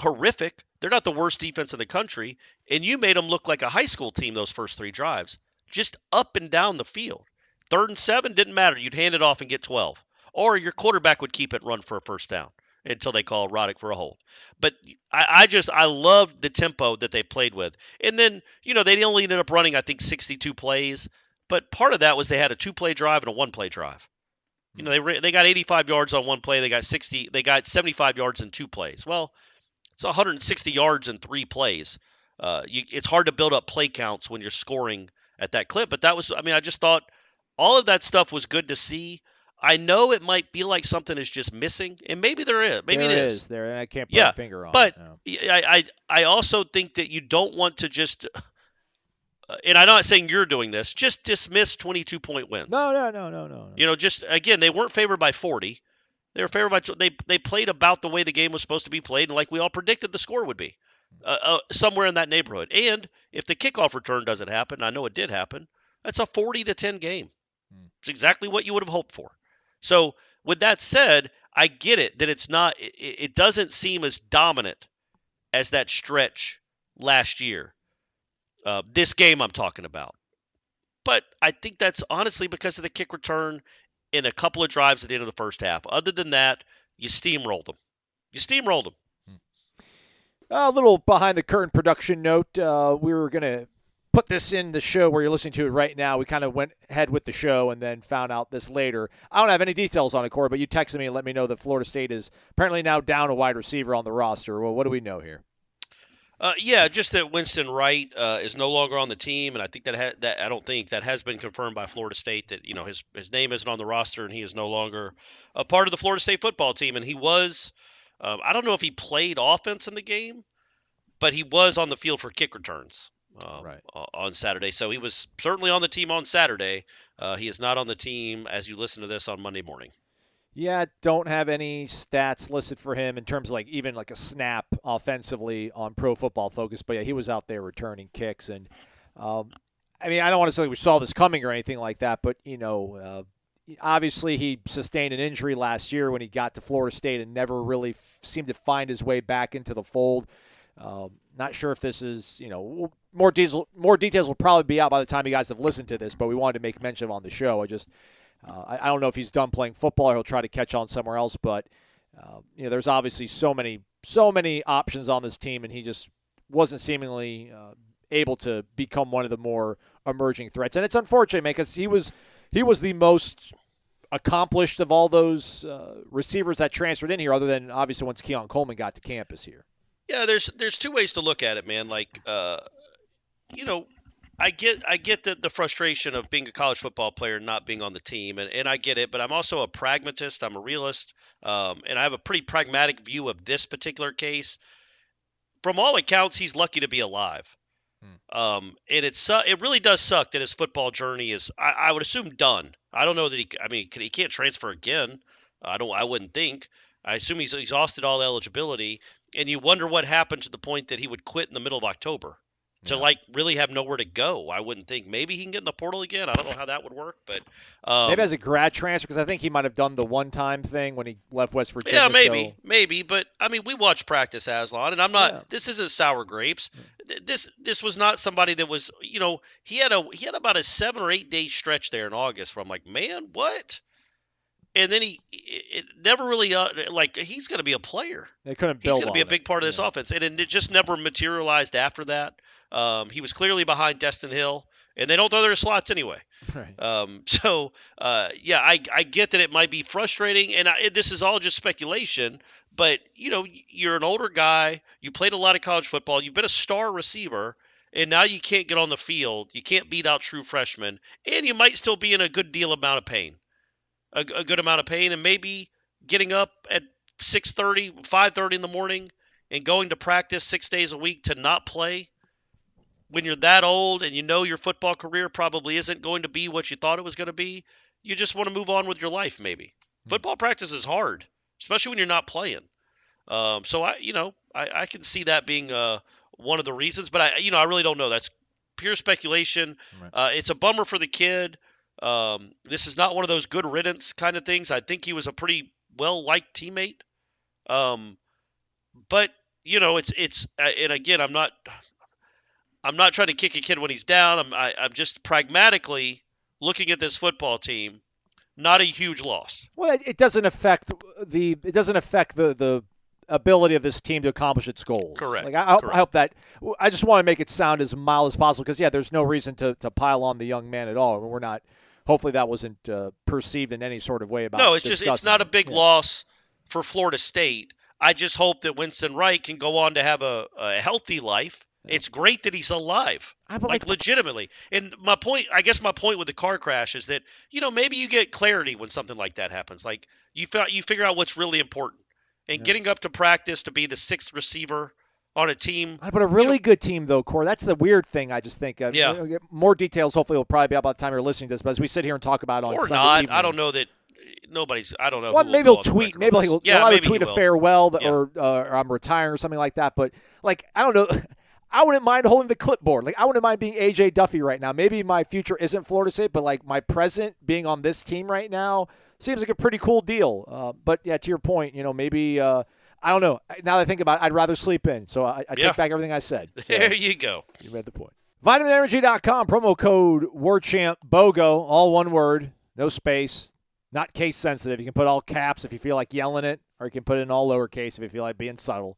horrific. They're not the worst defense in the country. And you made them look like a high school team those first three drives. Just up and down the field. Third and seven didn't matter. You'd hand it off and get twelve. Or your quarterback would keep it, run for a first down until they call Roddick for a hold. But I, I just, I loved the tempo that they played with. And then, you know, they only ended up running, I think, sixty-two plays. But part of that was they had a two-play drive and a one-play drive. You know, they they got eighty-five yards on one play. They got sixty. They got seventy-five yards in two plays. Well, it's one hundred sixty yards in three plays. Uh, you, it's hard to build up play counts when you're scoring at that clip. But that was, I mean, I just thought, all of that stuff was good to see. I know it might be like something is just missing, and maybe there is. Maybe there it is. is. There, and I can't put yeah, a finger on but it. But no. I, I, I also think that you don't want to just, and I'm not saying you're doing this, just dismiss twenty-two point wins. No, no, no, no, no. no. You know, just, again, they weren't favored by forty. They were favored by, they they played about the way the game was supposed to be played, and like we all predicted the score would be, uh, uh, somewhere in that neighborhood. And if the kickoff return doesn't happen, I know it did happen, that's a forty to ten game. It's exactly what you would have hoped for. So with that said, I get it that it's not, it, it doesn't seem as dominant as that stretch last year. Uh, this game I'm talking about. But I think that's honestly because of the kick return in a couple of drives at the end of the first half. Other than that, you steamrolled them. You steamrolled them. A little behind the curtain production note. Uh, we were going to put this in the show where you're listening to it right now. We kind of went ahead with the show and then found out this later. I don't have any details on it, Corey, but you texted me and let me know that Florida State is apparently now down a wide receiver on the roster. Well, what do we know here? Uh, yeah, just that Winston Wright uh, is no longer on the team, and I think that ha- that I don't think that has been confirmed by Florida State that you know his his name isn't on the roster and he is no longer a part of the Florida State football team. And he was, um, I don't know if he played offense in the game, but he was on the field for kick returns. Um, right. on Saturday. So he was certainly on the team on Saturday. Uh, he is not on the team as you listen to this on Monday morning. Yeah, don't have any stats listed for him in terms of like even like a snap offensively on Pro Football Focus. But, yeah, he was out there returning kicks. And, um, I mean, I don't want to say we saw this coming or anything like that, but, you know, uh, obviously he sustained an injury last year when he got to Florida State and never really f- seemed to find his way back into the fold. Um, not sure if this is, you know, more diesel, more details will probably be out by the time you guys have listened to this, but we wanted to make mention on the show. I just, uh, I, I don't know if he's done playing football or he'll try to catch on somewhere else, but, uh, you know, there's obviously so many, so many options on this team, and he just wasn't seemingly uh, able to become one of the more emerging threats. And it's unfortunate, man, because he was, he was the most accomplished of all those uh, receivers that transferred in here, other than obviously once Keon Coleman got to campus here. Yeah, there's there's two ways to look at it, man. Like, uh, you know, I get I get the, the frustration of being a college football player and not being on the team, and, and I get it, but I'm also a pragmatist. I'm a realist, um, and I have a pretty pragmatic view of this particular case. From all accounts, he's lucky to be alive. Hmm. Um, and it, su- it really does suck that his football journey is, I, I would assume, done. I don't know that he – I mean, he can't transfer again. I don't. I wouldn't think. I assume he's exhausted all eligibility. And you wonder what happened to the point that he would quit in the middle of October to yeah. like really have nowhere to go. I wouldn't think. Maybe he can get in the portal again. I don't know how that would work, but um, maybe as a grad transfer, because I think he might have done the one-time thing when he left West Virginia. Yeah, maybe, so. maybe. But I mean, we watch practice, Aslan, and I'm not. Yeah. This isn't sour grapes. This this was not somebody that was. You know, he had a he had about a seven or eight day stretch there in August where I'm like, man, what? And then he it never really uh, like he's going to be a player. They couldn't build. He's going to be a big part of this yeah. offense, and it just never materialized after that. Um, he was clearly behind Destin Hill, and they don't throw their slots anyway. Right. Um, so uh, yeah, I I get that it might be frustrating, and I, this is all just speculation. But you know, you're an older guy. You played a lot of college football. You've been a star receiver. And now you can't get on the field. You can't beat out true freshmen, and you might still be in a good deal amount of pain. A, a good amount of pain, and maybe getting up at six thirty, five thirty in the morning and going to practice six days a week to not play when you're that old and you know your football career probably isn't going to be what you thought it was going to be. You just want to move on with your life maybe. Mm-hmm. Football practice is hard, especially when you're not playing. Um, so, I, you know, I, I can see that being uh, one of the reasons, but, I, you know, I really don't know. That's pure speculation. Right. Uh, it's a bummer for the kid. Um, this is not one of those good riddance kind of things. I think he was a pretty well-liked teammate. Um, but you know, it's, it's, and again, I'm not, I'm not trying to kick a kid when he's down. I'm, I, I'm just pragmatically looking at this football team, not a huge loss. Well, it doesn't affect the, it doesn't affect the, the ability of this team to accomplish its goals. Correct. Like I, I, hope, Correct. I hope that, I just want to make it sound as mild as possible. Cause yeah, there's no reason to, to pile on the young man at all. I mean, we're not, hopefully that wasn't uh, perceived in any sort of way about. No, it's just it's not a big yeah. loss for Florida State. I just hope that Winston Wright can go on to have a, a healthy life. Yeah. It's great that he's alive, like, like legitimately. And my point, I guess my point with the car crash is that, you know, maybe you get clarity when something like that happens. Like you found, you figure out what's really important, and yeah. getting up to practice to be the sixth receiver on a team. But a really you know, good team, though, Corey. That's the weird thing I just think. Uh, yeah. More details, hopefully, will probably be out by the time you're listening to this. But as we sit here and talk about it on or Sunday not, evening, I don't know that nobody's – I don't know. Well, maybe he'll tweet. Maybe he'll yeah, maybe tweet he a farewell that, yeah. or, uh, or I'm retiring or something like that. But, like, I don't know. I wouldn't mind holding the clipboard. Like, I wouldn't mind being A J. Duffy right now. Maybe my future isn't Florida State, but, like, my present being on this team right now seems like a pretty cool deal. Uh, but, yeah, to your point, you know, maybe uh, – I don't know. Now that I think about it, I'd rather sleep in. So I, I yeah. take back everything I said. So there you go. You made the point. Vitamin Energy dot com, promo code WarChant B O G O, all one word, no space, not case sensitive. You can put all caps if you feel like yelling it, or you can put it in all lowercase if you feel like being subtle.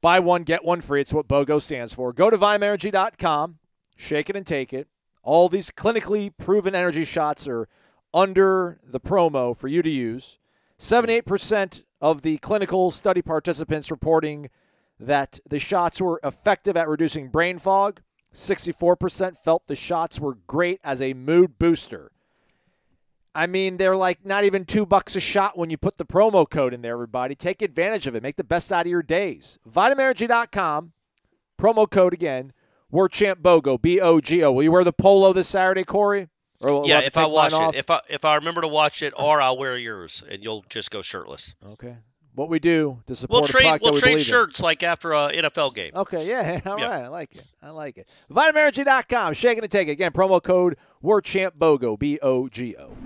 Buy one, get one free. It's what B O G O stands for. Go to Vitamin Energy dot com, shake it and take it. All these clinically proven energy shots are under the promo for you to use. seventy-eight percent of the clinical study participants reporting that the shots were effective at reducing brain fog. sixty-four percent felt the shots were great as a mood booster. I mean, they're like not even two bucks a shot when you put the promo code in there, everybody. Take advantage of it. Make the best out of your days. Vitamin Energy dot com, promo code again, WarChant B O G O, B O G O. Will you wear the polo this Saturday, Corey? Or yeah, if I watch it, off? if I if I remember to watch it, or I'll wear yours, and you'll just go shirtless. Okay, what we do to support we'll trade, a we'll we trade shirts in. Like after a N F L game. Okay, yeah, all yeah. right, I like it, I like it. Vitamin Energy dot com, shaking and take it again. Promo code WarChant B O G O, B O G O.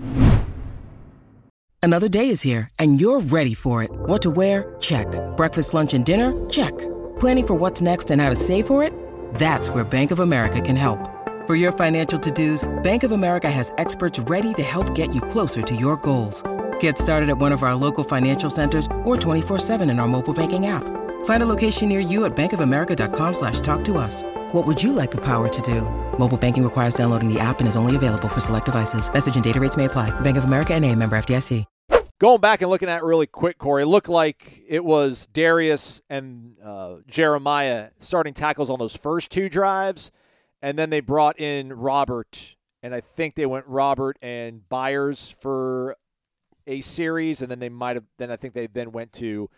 Another day is here, and you're ready for it. What to wear? Check. Breakfast, lunch, and dinner? Check. Planning for what's next and how to save for it? That's where Bank of America can help. For your financial to-dos, Bank of America has experts ready to help get you closer to your goals. Get started at one of our local financial centers or twenty-four seven in our mobile banking app. Find a location near you at bankofamerica.com slash talk to us. What would you like the power to do? Mobile banking requires downloading the app and is only available for select devices. Message and data rates may apply. Bank of America N A, member F D I C. Going back and looking at it really quick, Corey, it looked like it was Darius and uh, Jeremiah starting tackles on those first two drives, and then they brought in Robert, and I think they went Robert and Byers for a series, and then they might have. Then I think they then went to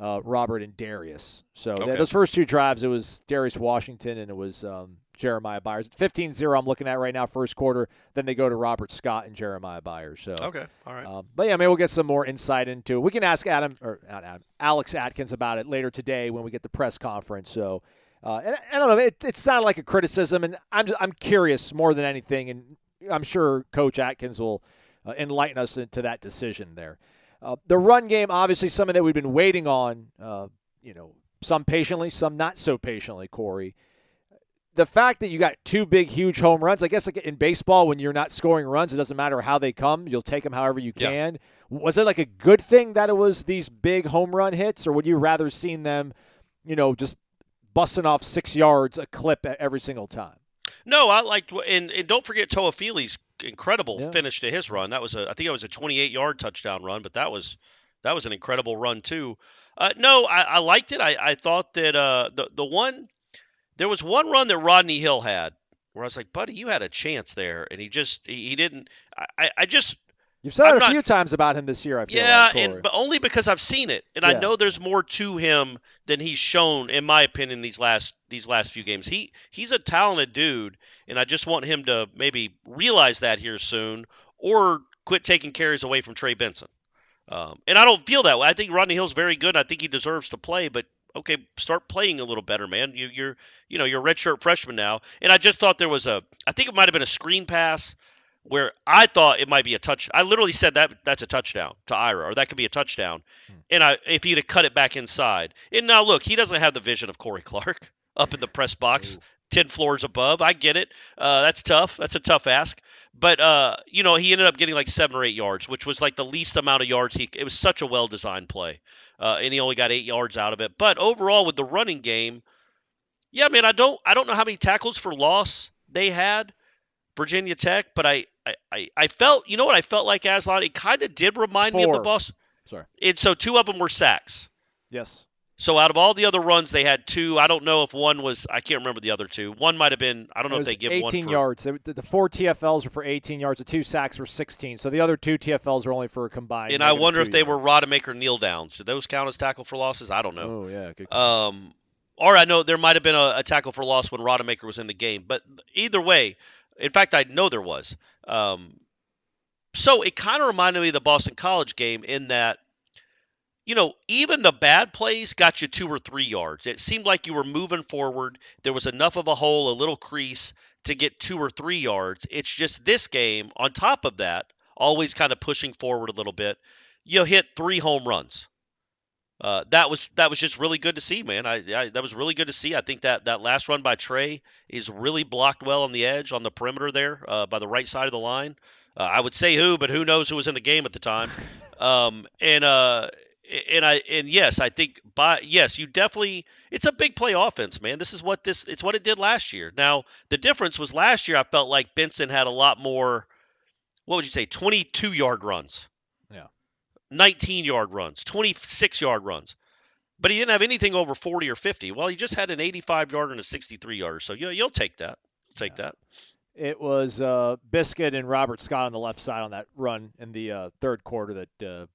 uh, Robert and Darius. So okay. th- those first two drives, it was Darius Washington, and it was um, Jeremiah Byers. fifteen zero I'm looking at right now, first quarter. Then they go to Robert Scott and Jeremiah Byers. So okay, all right. Um, but, yeah, I mean, we'll get some more insight into it. We can ask Adam or not Adam, Alex Atkins about it later today when we get the press conference. So, uh, and I don't know, it, it sounded like a criticism, and I'm just, I'm curious more than anything, and I'm sure Coach Atkins will uh, enlighten us into that decision there. Uh, the run game, obviously, something that we've been waiting on, uh, you know, some patiently, some not so patiently, Corey. The fact that you got two big, huge home runs, I guess like in baseball, when you're not scoring runs, it doesn't matter how they come. You'll take them however you can. Yeah. Was it like a good thing that it was these big home run hits, or would you rather seen them, you know, just busting off six yards a clip every single time? No, I liked – and don't forget Toa Feely's incredible yeah. finish to his run. That was a, I think it was a twenty-eight-yard touchdown run, but that was that was an incredible run too. Uh, no, I, I liked it. I, I thought that uh, the the one – there was one run that Rodney Hill had where I was like, buddy, you had a chance there. And he just, he, he didn't, I, I just. You've said I'm it a not, few times about him this year, I feel yeah, like. Yeah, and but only because I've seen it. And yeah. I know there's more to him than he's shown, in my opinion, these last these last few games. He He's a talented dude, and I just want him to maybe realize that here soon or quit taking carries away from Trey Benson. Um, and I don't feel that way. I think Rodney Hill's very good. I think he deserves to play, but. Okay, start playing a little better, man. You, you're, you know, you're a redshirt freshman now. And I just thought there was a, I think it might have been a screen pass where I thought it might be a touch. I literally said that that's a touchdown to Ira, or that could be a touchdown. Hmm. And I, if he'd have cut it back inside. And now look, he doesn't have the vision of Corey Clark up in the press box, ten floors above. I get it. Uh, that's tough. That's a tough ask. But uh, you know, he ended up getting like seven or eight yards, which was like the least amount of yards he. It was such a well-designed play, uh, and he only got eight yards out of it. But overall, with the running game, yeah, man, I don't, I don't know how many tackles for loss they had, Virginia Tech, but I, I, I felt, you know what I felt like, Aslan? It kind of did remind Four. me of the Boston. Sorry. And so two of them were sacks. Yes. So out of all the other runs, they had two. I don't know if one was – I can't remember the other two. One might have been – I don't know if they give one for – eighteen yards. The four T F Ls were for eighteen yards. The two sacks were sixteen. So the other two T F Ls were only for a combined. And I wonder if they were Rodemaker kneel downs. Did those count as tackle for losses? I don't know. Oh, yeah. Good um, or I know there might have been a, a tackle for loss when Rodemaker was in the game. But either way, in fact, I know there was. Um, so it kind of reminded me of the Boston College game in that, you know, even the bad plays got you two or three yards. It seemed like you were moving forward. There was enough of a hole, a little crease to get two or three yards. It's just this game, on top of that, always kind of pushing forward a little bit. You hit three home runs. Uh, that was that was just really good to see, man. I, I that was really good to see. I think that, that last run by Trey is really blocked well on the edge, on the perimeter there, uh, by the right side of the line. Uh, I would say who, but who knows who was in the game at the time. Um, and uh. And I and yes, I think by yes, you definitely. It's a big play offense, man. This is what this. It's what it did last year. Now the difference was last year I felt like Benson had a lot more. What would you say? twenty-two yard runs. Yeah. nineteen yard runs. twenty-six yard runs. But he didn't have anything over forty or fifty. Well, he just had an eighty-five yarder and a sixty-three yarder. So you know, you'll take that. You'll take yeah. that. It was uh, Biscuit and Robert Scott on the left side on that run in the uh, third quarter that. Uh,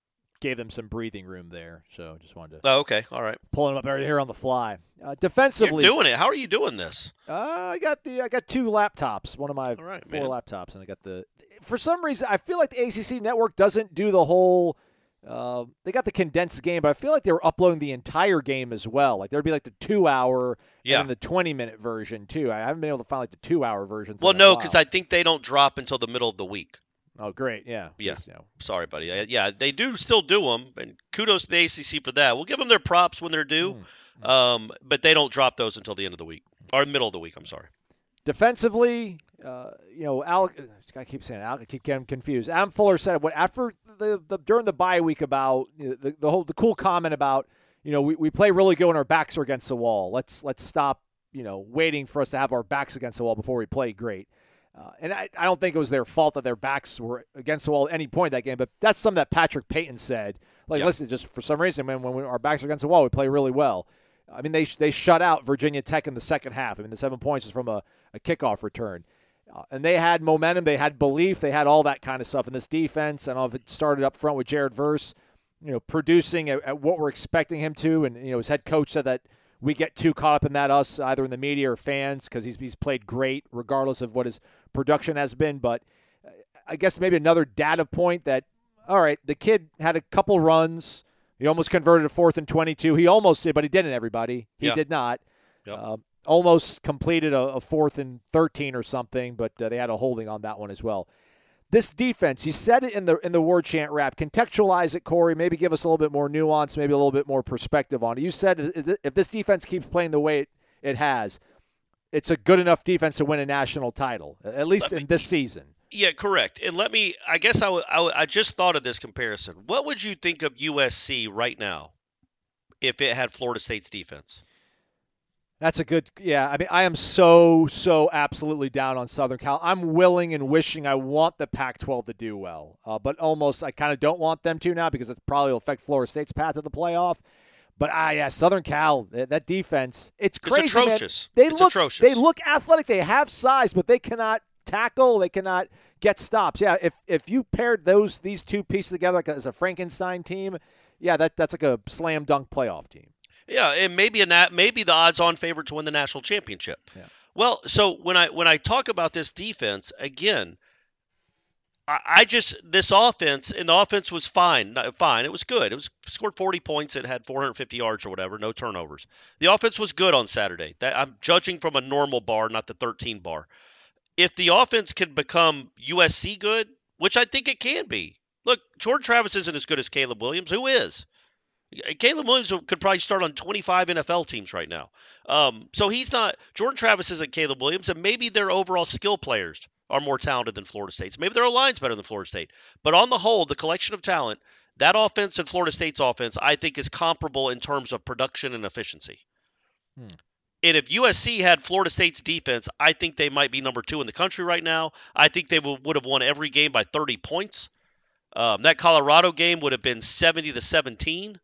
Gave them some breathing room there, so just wanted to. Oh, okay, all right. Pulling them up right here on the fly. Uh, defensively, you're doing it. How are you doing this? Uh, I got the I got two laptops. One of my all right, four man. laptops, and I got the. For some reason, I feel like the A C C network doesn't do the whole. Uh, they got the condensed game, but I feel like they were uploading the entire game as well. Like there'd be like the two-hour yeah. and the twenty-minute version too. I haven't been able to find like the two-hour version. Well, no, because I think they don't drop until the middle of the week. Oh, great. Yeah. Yeah. You know. Sorry, buddy. I, yeah, they do still do them, and kudos to the A C C for that. We'll give them their props when they're due. Mm-hmm. Um, but they don't drop those until the end of the week or middle of the week. I'm sorry. Defensively, uh, you know, Al, I keep saying Al, I keep getting confused. Adam Fuller said what after the, the during the bye week about you know, the the whole the cool comment about you know we, we play really good when our backs are against the wall. Let's let's stop you know waiting for us to have our backs against the wall before we play great. Uh, and I, I don't think it was their fault that their backs were against the wall at any point that game, but that's something that Patrick Payton said. Like, yep. listen, just for some reason, man, when we, our backs are against the wall, we play really well. I mean, they they shut out Virginia Tech in the second half. I mean, the seven points was from a, a kickoff return. Uh, and they had momentum. They had belief. They had all that kind of stuff in this defense. And all of it started up front with Jared Verse, you know, producing at, at what we're expecting him to. And, you know, his head coach said that we get too caught up in that, us, either in the media or fans, because he's, he's played great regardless of what his production has been. But I guess maybe another data point that, all right, the kid had a couple runs. He almost converted a fourth and twenty-two. He almost did, but he didn't, everybody. He yeah. did not. Yep. Uh, almost completed a, a fourth and thirteen or something, but uh, they had a holding on that one as well. This defense, you said it in the in the War Chant wrap. Contextualize it, Corey. Maybe give us a little bit more nuance, maybe a little bit more perspective on it. You said if this defense keeps playing the way it, it has, it's a good enough defense to win a national title, at least in this season. Yeah, correct. And let me – I guess I, w- I, w- I just thought of this comparison. What would you think of U S C right now if it had Florida State's defense? That's a good – yeah, I mean, I am so, so absolutely down on Southern Cal. I'm willing and wishing I want the Pac twelve to do well, uh, but almost I kind of don't want them to now because it probably will affect Florida State's path to the playoff. But, ah, yeah, Southern Cal, that defense, it's crazy. It's atrocious. They it's look, atrocious. They look athletic. They have size, but they cannot tackle. They cannot get stops. Yeah, if if you paired those these two pieces together like as a Frankenstein team, yeah, that that's like a slam dunk playoff team. Yeah, and maybe a maybe the odds-on favorite to win the national championship. Yeah. Well, so when I when I talk about this defense again, I, I just this offense and the offense was fine, fine. It was good. It was scored forty points. It had four hundred fifty yards or whatever. No turnovers. The offense was good on Saturday. That I'm judging from a normal bar, not the thirteen bar. If the offense can become U S C good, which I think it can be. Look, Jordan Travis isn't as good as Caleb Williams. Who is? Caleb Williams could probably start on twenty-five N F L teams right now. Um, so he's not – Jordan Travis isn't Caleb Williams, and maybe their overall skill players are more talented than Florida State's. Maybe their line's better than Florida State. But on the whole, the collection of talent, that offense and Florida State's offense, I think is comparable in terms of production and efficiency. Hmm. And if U S C had Florida State's defense, I think they might be number two in the country right now. I think they w- would have won every game by thirty points. Um, that Colorado game would have been seventy to seventeen.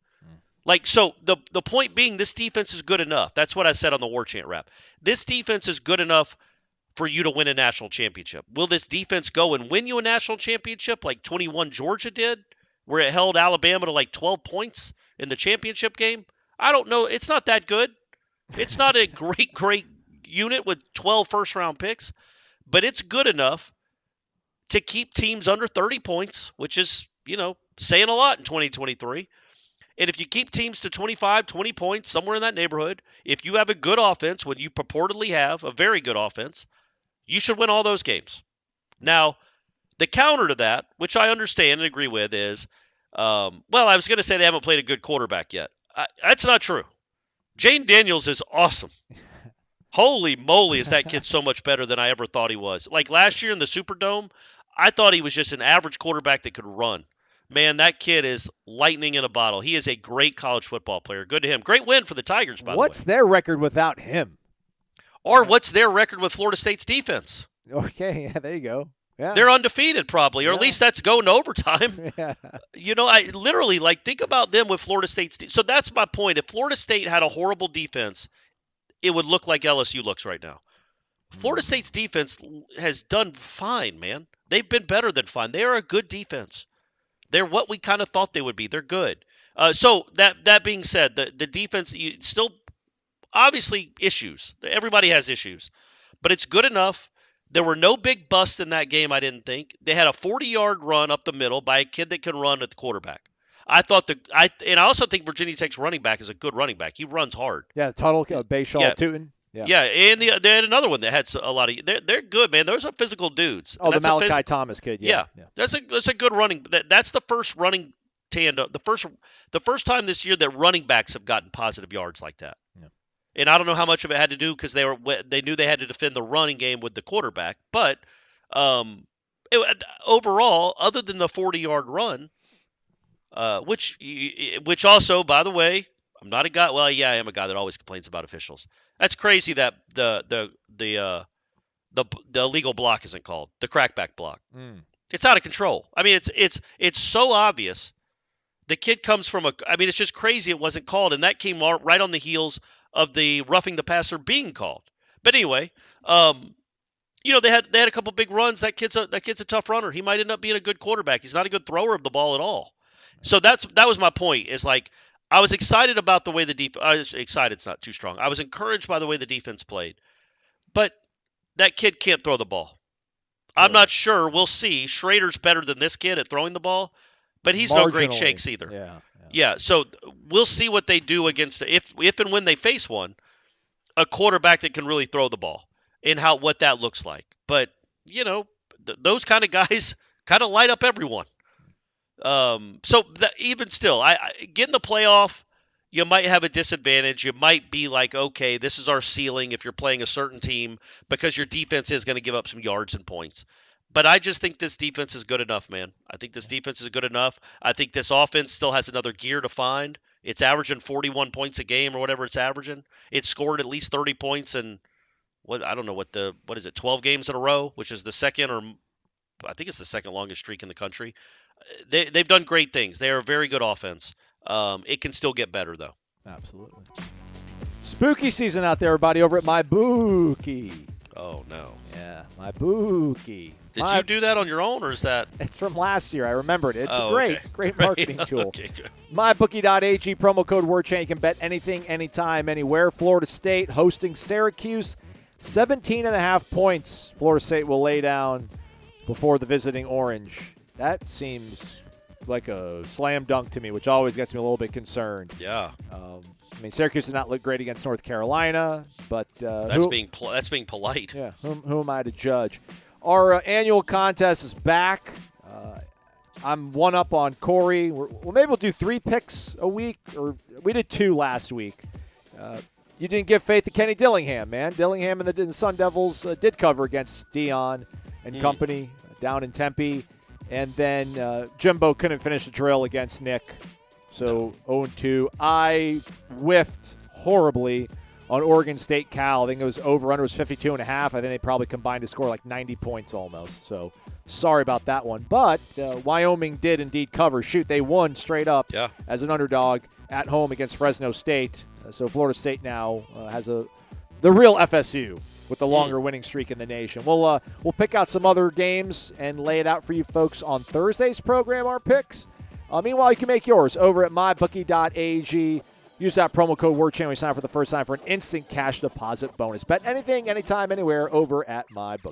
Like, so the the point being, this defense is good enough. That's what I said on the War Chant wrap. This defense is good enough for you to win a national championship. Will this defense go and win you a national championship like twenty-one Georgia did, where it held Alabama to like twelve points in the championship game? I don't know. It's not that good. It's not a great, great unit with twelve first-round picks, but it's good enough to keep teams under thirty points, which is, you know, saying a lot in twenty twenty-three. And if you keep teams to twenty-five, twenty points, somewhere in that neighborhood, if you have a good offense, when you purportedly have a very good offense, you should win all those games. Now, the counter to that, which I understand and agree with, is, um, well, I was going to say they haven't played a good quarterback yet. I, that's not true. Jane Daniels is awesome. Holy moly, is that kid so much better than I ever thought he was. Like last year in the Superdome, I thought he was just an average quarterback that could run. Man, that kid is lightning in a bottle. He is a great college football player. Good to him. Great win for the Tigers, by what's the way. What's their record without him? Or what's their record with Florida State's defense? Okay, yeah, there you go. Yeah. They're undefeated probably, or yeah. at least that's going overtime. Yeah. You know, I literally, like, think about them with Florida State's de- – so that's my point. If Florida State had a horrible defense, it would look like L S U looks right now. Florida State's defense has done fine, man. They've been better than fine. They are a good defense. They're what we kind of thought they would be. They're good. Uh, so that that being said, the, the defense you still obviously issues. Everybody has issues. But it's good enough. There were no big busts in that game, I didn't think. They had a forty-yard run up the middle by a kid that can run at the quarterback. I thought the I and I also think Virginia Tech's running back is a good running back. He runs hard. Yeah, Tuttle, uh, Bashaw, yeah. Tootin. Yeah, yeah and the, they had another one that had a lot of. They're they're good, man. Those are physical dudes. Oh, the Malachi phys- Thomas kid. Yeah. Yeah, yeah, that's a that's a good running. That, that's the first running tandem. The first the first time this year that running backs have gotten positive yards like that. And I don't know how much of it had to do because they were they knew they had to defend the running game with the quarterback. But um, it, overall, other than the forty-yard run, uh, which which also, by the way, I'm not a guy. Well, yeah, I am a guy that always complains about officials. That's crazy that the the the uh, the, the illegal block isn't called, the crackback block. Mm. It's out of control. I mean, it's it's it's so obvious. The kid comes from a. I mean, it's just crazy it wasn't called, and that came right on the heels of the roughing the passer being called. But anyway, um, you know, they had they had a couple big runs. That kid's a, that kid's a tough runner. He might end up being a good quarterback. He's not a good thrower of the ball at all. So that's that was my point. Is like I was excited about the way the def- I was excited. It's not too strong. I was encouraged by the way the defense played, but that kid can't throw the ball. I'm not sure. We'll see. Schrader's better than this kid at throwing the ball, but he's no great shakes either. Yeah. Yeah, so we'll see what they do against if if and when they face one, a quarterback that can really throw the ball and how what that looks like. But you know, th- those kind of guys kind of light up everyone. Um, so th- even still, I, I get in the playoff, you might have a disadvantage. You might be like, okay, this is our ceiling if you're playing a certain team because your defense is going to give up some yards and points. But I just think this defense is good enough, man. I think this defense is good enough. I think this offense still has another gear to find. It's averaging forty-one points a game or whatever it's averaging. It scored at least thirty points in what I don't know what the what is it, twelve games in a row, which is the second or I think it's the second longest streak in the country. They they've done great things. They are a very good offense. Um, it can still get better though. Absolutely. Spooky season out there, everybody, over at My Bookie. Oh, no. Yeah, My Bookie. Did my... you do that on your own, or is that? It's from last year. I remembered it. It's oh, great. Okay. Great marketing right. tool. Okay, My Bookie dot A G, promo code WarChant. You can bet anything, anytime, anywhere. Florida State hosting Syracuse. seventeen and a half points Florida State will lay down before the visiting Orange. That seems like a slam dunk to me, which always gets me a little bit concerned. Yeah. Um, I mean, Syracuse did not look great against North Carolina, but uh, that's who, being pol- that's being polite. Yeah, who, who am I to judge? Our uh, annual contest is back. Uh, I'm one up on Corey. We're, well, maybe we'll do three picks a week, or we did two last week. Uh, you didn't give faith to Kenny Dillingham, man. Dillingham and the, and the Sun Devils uh, did cover against Dion and mm. company down in Tempe, and then uh, Jimbo couldn't finish the drill against Nick. So oh and two. I whiffed horribly on Oregon State Cal. I think it was over under was fifty-two and a half. I think they probably combined to score like ninety points almost. So sorry about that one. But uh, Wyoming did indeed cover. Shoot, they won straight up yeah. as an underdog at home against Fresno State. Uh, so Florida State now uh, has a the real F S U with the longer winning streak in the nation. We'll uh, we'll pick out some other games and lay it out for you folks on Thursday's program, our picks. Uh, meanwhile, you can make yours over at my bookie dot A G. Use that promo code WarChant when you sign up for the first time for an instant cash deposit bonus. Bet anything, anytime, anywhere over at MyBookie.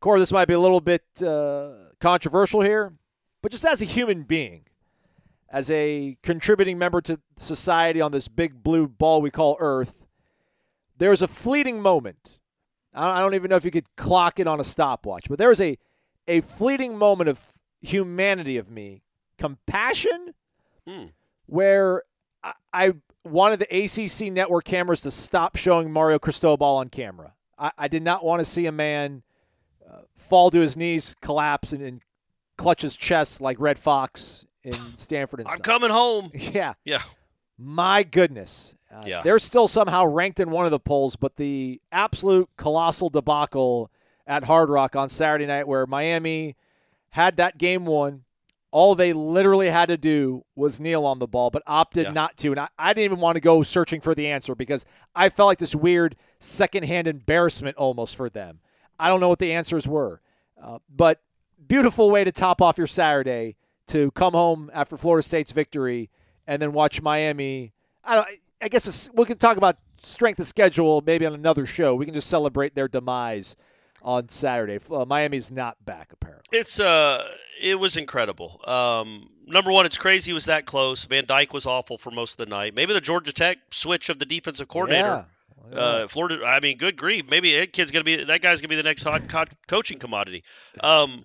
Corey, this might be a little bit uh, controversial here, but just as a human being, as a contributing member to society on this big blue ball we call Earth, there's a fleeting moment. I don't even know if you could clock it on a stopwatch, but there is a, a fleeting moment of humanity of me, compassion, mm. where I, I wanted the A C C network cameras to stop showing Mario Cristobal on camera. I, I did not want to see a man... Uh, fall to his knees, collapse, and, and clutch his chest like Red Fox in Stanford and Son. I'm coming home. Yeah. Yeah. My goodness. Uh, yeah. They're still somehow ranked in one of the polls, but the absolute colossal debacle at Hard Rock on Saturday night where Miami had that game won, all they literally had to do was kneel on the ball, but opted yeah. not to. And I, I didn't even want to go searching for the answer because I felt like this weird secondhand embarrassment almost for them. I don't know what the answers were, uh, but beautiful way to top off your Saturday to come home after Florida State's victory and then watch Miami. I don't, I guess we can talk about strength of schedule maybe on another show. We can just celebrate their demise on Saturday. Uh, Miami's not back, apparently. It's uh, it was incredible. Um, number one, it's crazy it was that close. Van Dyke was awful for most of the night. Maybe the Georgia Tech switch of the defensive coordinator. Yeah. Uh, Florida, I mean, good grief. Maybe that kid's gonna be that guy's gonna be the next hot co- coaching commodity. Um,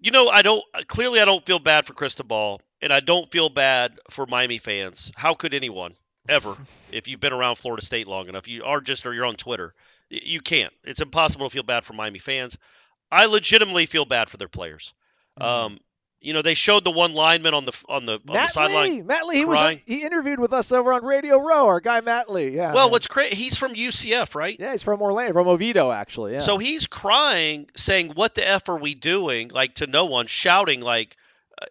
you know, I don't clearly I don't feel bad for Cristobal, and I don't feel bad for Miami fans. How could anyone ever, if you've been around Florida State long enough, you are just or you're on Twitter. You can't. It's impossible to feel bad for Miami fans. I legitimately feel bad for their players. Mm-hmm. Um, you know, they showed the one lineman on the on the, on the sideline. Matt Lee, he was on, he interviewed with us over on Radio Row, our guy Matt Lee. Yeah. Well, man. What's crazy? He's from U C F, right? Yeah, he's from Orlando, from Oviedo, actually. Yeah. So he's crying, saying, "What the f are we doing?" Like to no one, shouting like,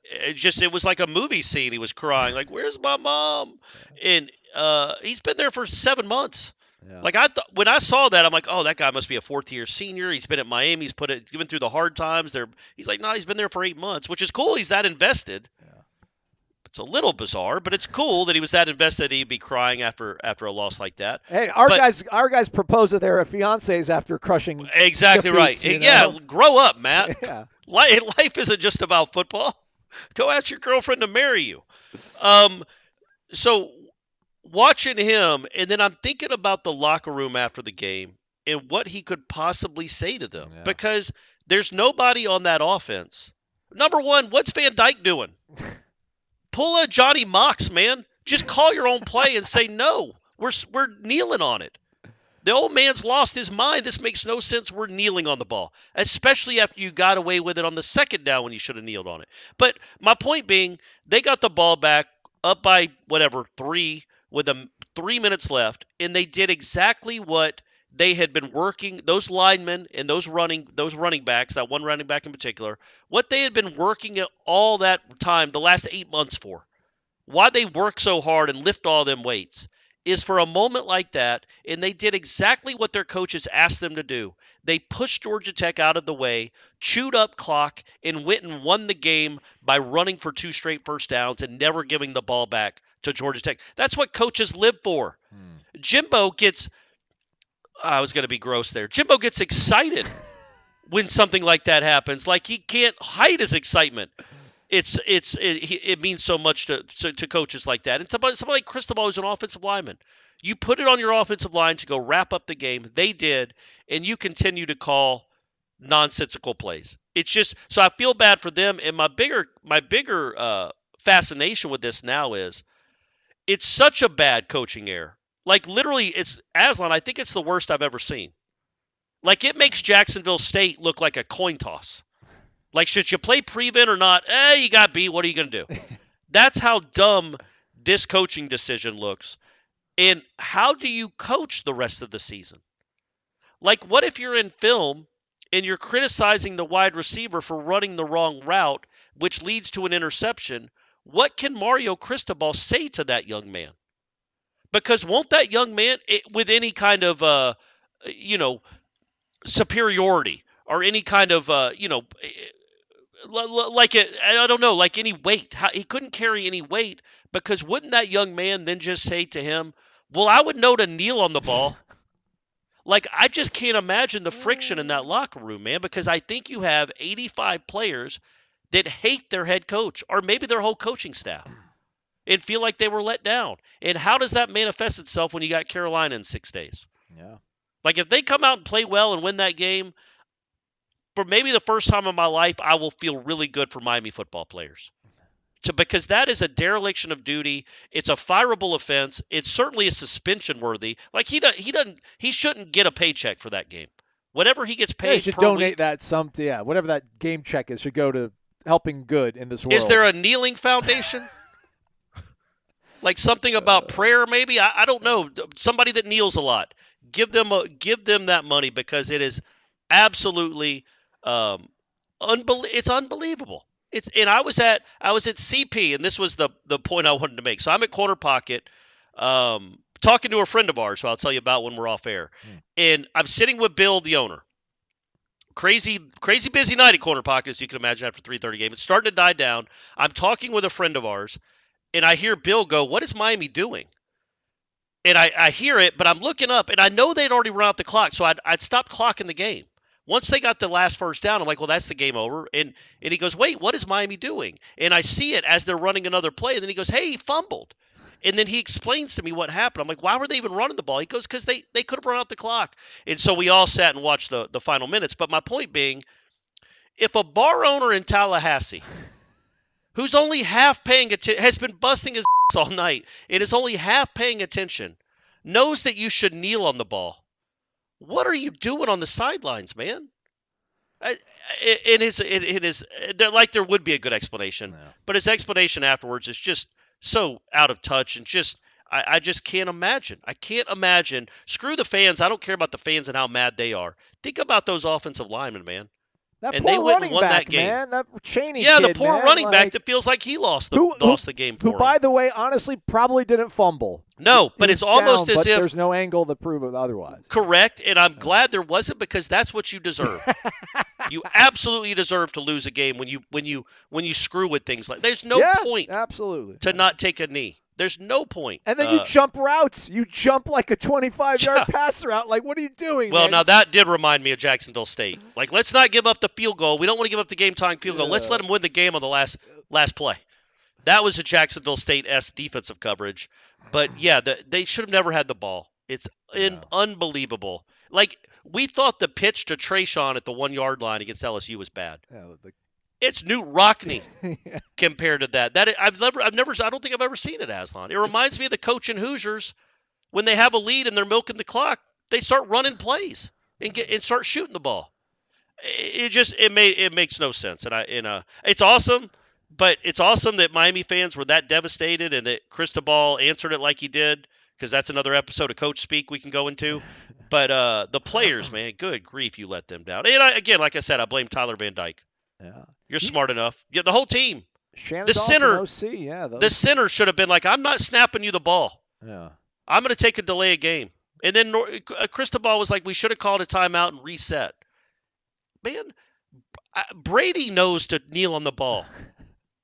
it just it was like a movie scene. He was crying like, "Where's my mom?" And uh, he's been there for seven months. Yeah. Like I th- when I saw that, I'm like, oh, that guy must be a fourth year senior. He's been at Miami. He's put it. He's been through the hard times. There, he's like, no, nah, he's been there for eight months, which is cool. He's that invested. Yeah. It's a little bizarre, but it's cool that he was that invested. That he'd be crying after after a loss like that. Hey, our but, guys, our guys propose that they're fiancés after crushing. Exactly defeats, right. You know? Yeah, grow up, Matt. Yeah. Life, life isn't just about football. Go ask your girlfriend to marry you. Um, so. Watching him, and then I'm thinking about the locker room after the game and what he could possibly say to them. Yeah. Because there's nobody on that offense. Number one, what's Van Dyke doing? Pull a Johnny Mox, man. Just call your own play and say, no, we're we're kneeling on it. The old man's lost his mind. This makes no sense. We're kneeling on the ball, especially after you got away with it on the second down when you should have kneeled on it. But my point being, they got the ball back up by whatever, three with a, three minutes left, and they did exactly what they had been working, those linemen and those running those running backs, that one running back in particular, what they had been working at all that time, the last eight months for. Why they work so hard and lift all them weights is for a moment like that, and they did exactly what their coaches asked them to do. They pushed Georgia Tech out of the way, chewed up clock, and went and won the game by running for two straight first downs and never giving the ball back to Georgia Tech. That's what coaches live for. Hmm. Jimbo gets, I was going to be gross there. Jimbo gets excited when something like that happens. Like he can't hide his excitement. It's it's it, it means so much to to, to coaches like that. And somebody, somebody like Cristobal, who's an offensive lineman, you put it on your offensive line to go wrap up the game. They did, and you continue to call nonsensical plays. It's just so I feel bad for them. And my bigger my bigger uh, fascination with this now is it's such a bad coaching error. Like literally, it's Aslan. I think it's the worst I've ever seen. Like it makes Jacksonville State look like a coin toss. Like, should you play prevent or not? Eh, you got beat. What are you going to do? That's how dumb this coaching decision looks. And how do you coach the rest of the season? Like, what if you're in film and you're criticizing the wide receiver for running the wrong route, which leads to an interception? What can Mario Cristobal say to that young man? Because won't that young man, it, with any kind of, uh, you know, superiority or any kind of, uh, you know, it, like it, I don't know, like any weight. How, he couldn't carry any weight because wouldn't that young man then just say to him, well, I would know to kneel on the ball. Like, I just can't imagine the friction in that locker room, man, because I think you have eighty-five players that hate their head coach or maybe their whole coaching staff and feel like they were let down. And how does that manifest itself when you got Carolina in six days? Yeah. Like, if they come out and play well and win that game, for maybe the first time in my life, I will feel really good for Miami football players. So, because that is a dereliction of duty. It's a fireable offense. It certainly is suspension worthy. Like he doesn't, he doesn't, he shouldn't get a paycheck for that game. Whatever he gets paid, yeah, he should per donate week, that some. Yeah, whatever that game check is should go to helping good in this world. Is there a kneeling foundation? Like something about prayer, maybe? I, I don't know. Somebody that kneels a lot. Give them a, give them that money because it is absolutely. Um, unbel- it's unbelievable. It's and I was at I was at C P, and this was the the point I wanted to make. So I'm at Corner Pocket, um, talking to a friend of ours, who I'll tell you about when we're off air. Mm. And I'm sitting with Bill, the owner. Crazy, crazy busy night at Corner Pocket, as you can imagine. After three thirty game, it's starting to die down. I'm talking with a friend of ours, and I hear Bill go, "What is Miami doing?" and I, I hear it, but I'm looking up, and I know they'd already run out the clock, so I'd, I'd stopped clocking the game. Once they got the last first down, I'm like, well, that's the game over. And and he goes, wait, what is Miami doing? And I see it as they're running another play, and then he goes, hey, he fumbled. And then he explains to me what happened. I'm like, why were they even running the ball? He goes, because they, they could have run out the clock. And so we all sat and watched the, the final minutes. But my point being, if a bar owner in Tallahassee who's only half paying attention, has been busting his ass all night, and is only half paying attention, knows that you should kneel on the ball, what are you doing on the sidelines, man? I, it, it is, it, it is like there would be a good explanation, yeah. But his explanation afterwards is just so out of touch, and just I, I just can't imagine. I can't imagine. Screw the fans. I don't care about the fans and how mad they are. Think about those offensive linemen, man. That and poor they wouldn't running won back, that game. Man. That Chaney yeah, kid, the poor man. running like, back that feels like he lost the who, lost the game. Who, him. by the way, honestly, probably didn't fumble. No, but it's almost down, as if there's no angle to prove it otherwise. Correct, and I'm glad there wasn't, because that's what you deserve. You absolutely deserve to lose a game when you when you when you screw with things like. There's no yeah, point absolutely to not take a knee. There's no point. And then uh, you jump routes. You jump like a twenty-five-yard yeah. pass route. Like, what are you doing? Well, man? now that did remind me of Jacksonville State. Like, let's not give up the field goal. We don't want to give up the game-tying field goal. Yeah. Let's let them win the game on the last last play. That was a Jacksonville State-esque defensive coverage. But, yeah, the, they should have never had the ball. It's in, yeah. unbelievable. Like, we thought the pitch to Trayshawn at the one-yard line against L S U was bad. Yeah, the- It's Newt Rockne yeah. compared to that. That I've never, I've never, I don't think I've ever seen it, Aslan. It reminds me of the coach in Hoosiers when they have a lead and they're milking the clock. They start running plays and get and start shooting the ball. It just it made it makes no sense. And I and uh, it's awesome, but it's awesome that Miami fans were that devastated and that Cristobal answered it like he did, because that's another episode of Coach Speak we can go into. But uh, the players, man, good grief, you let them down. And I, again, like I said, I blame Tyler Van Dyke. Yeah. You're smart enough. Yeah, the whole team. Shannon the Dawson, center, O C, yeah. Those... The center should have been like, I'm not snapping you the ball. Yeah. I'm going to take a delay of game. And then Cristobal was like, we should have called a timeout and reset. Man, Brady knows to kneel on the ball.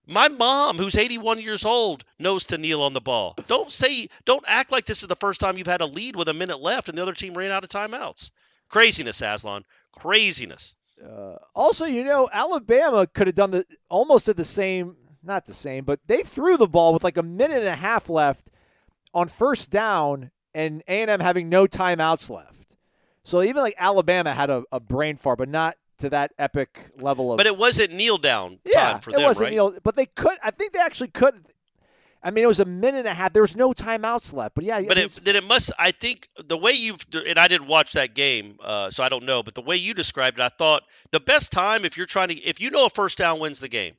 My mom, who's eighty-one years old, knows to kneel on the ball. Don't say, don't act like this is the first time you've had a lead with a minute left and the other team ran out of timeouts. Craziness, Aslan. Craziness. Uh, also, you know, Alabama could have done the almost at the same, not the same, but they threw the ball with like a minute and a half left on first down, and A and M having no timeouts left. So even like Alabama had a, a brain fart, but not to that epic level of. But it wasn't kneel down time yeah, for them, right? It wasn't kneel, but they could. I think they actually could. I mean, it was a minute and a half. There was no timeouts left, but yeah. But I mean, it, then it must. I think the way you've and I didn't watch that game, uh, so I don't know. But the way you described it, I thought the best time if you're trying to, if you know a first down wins the game,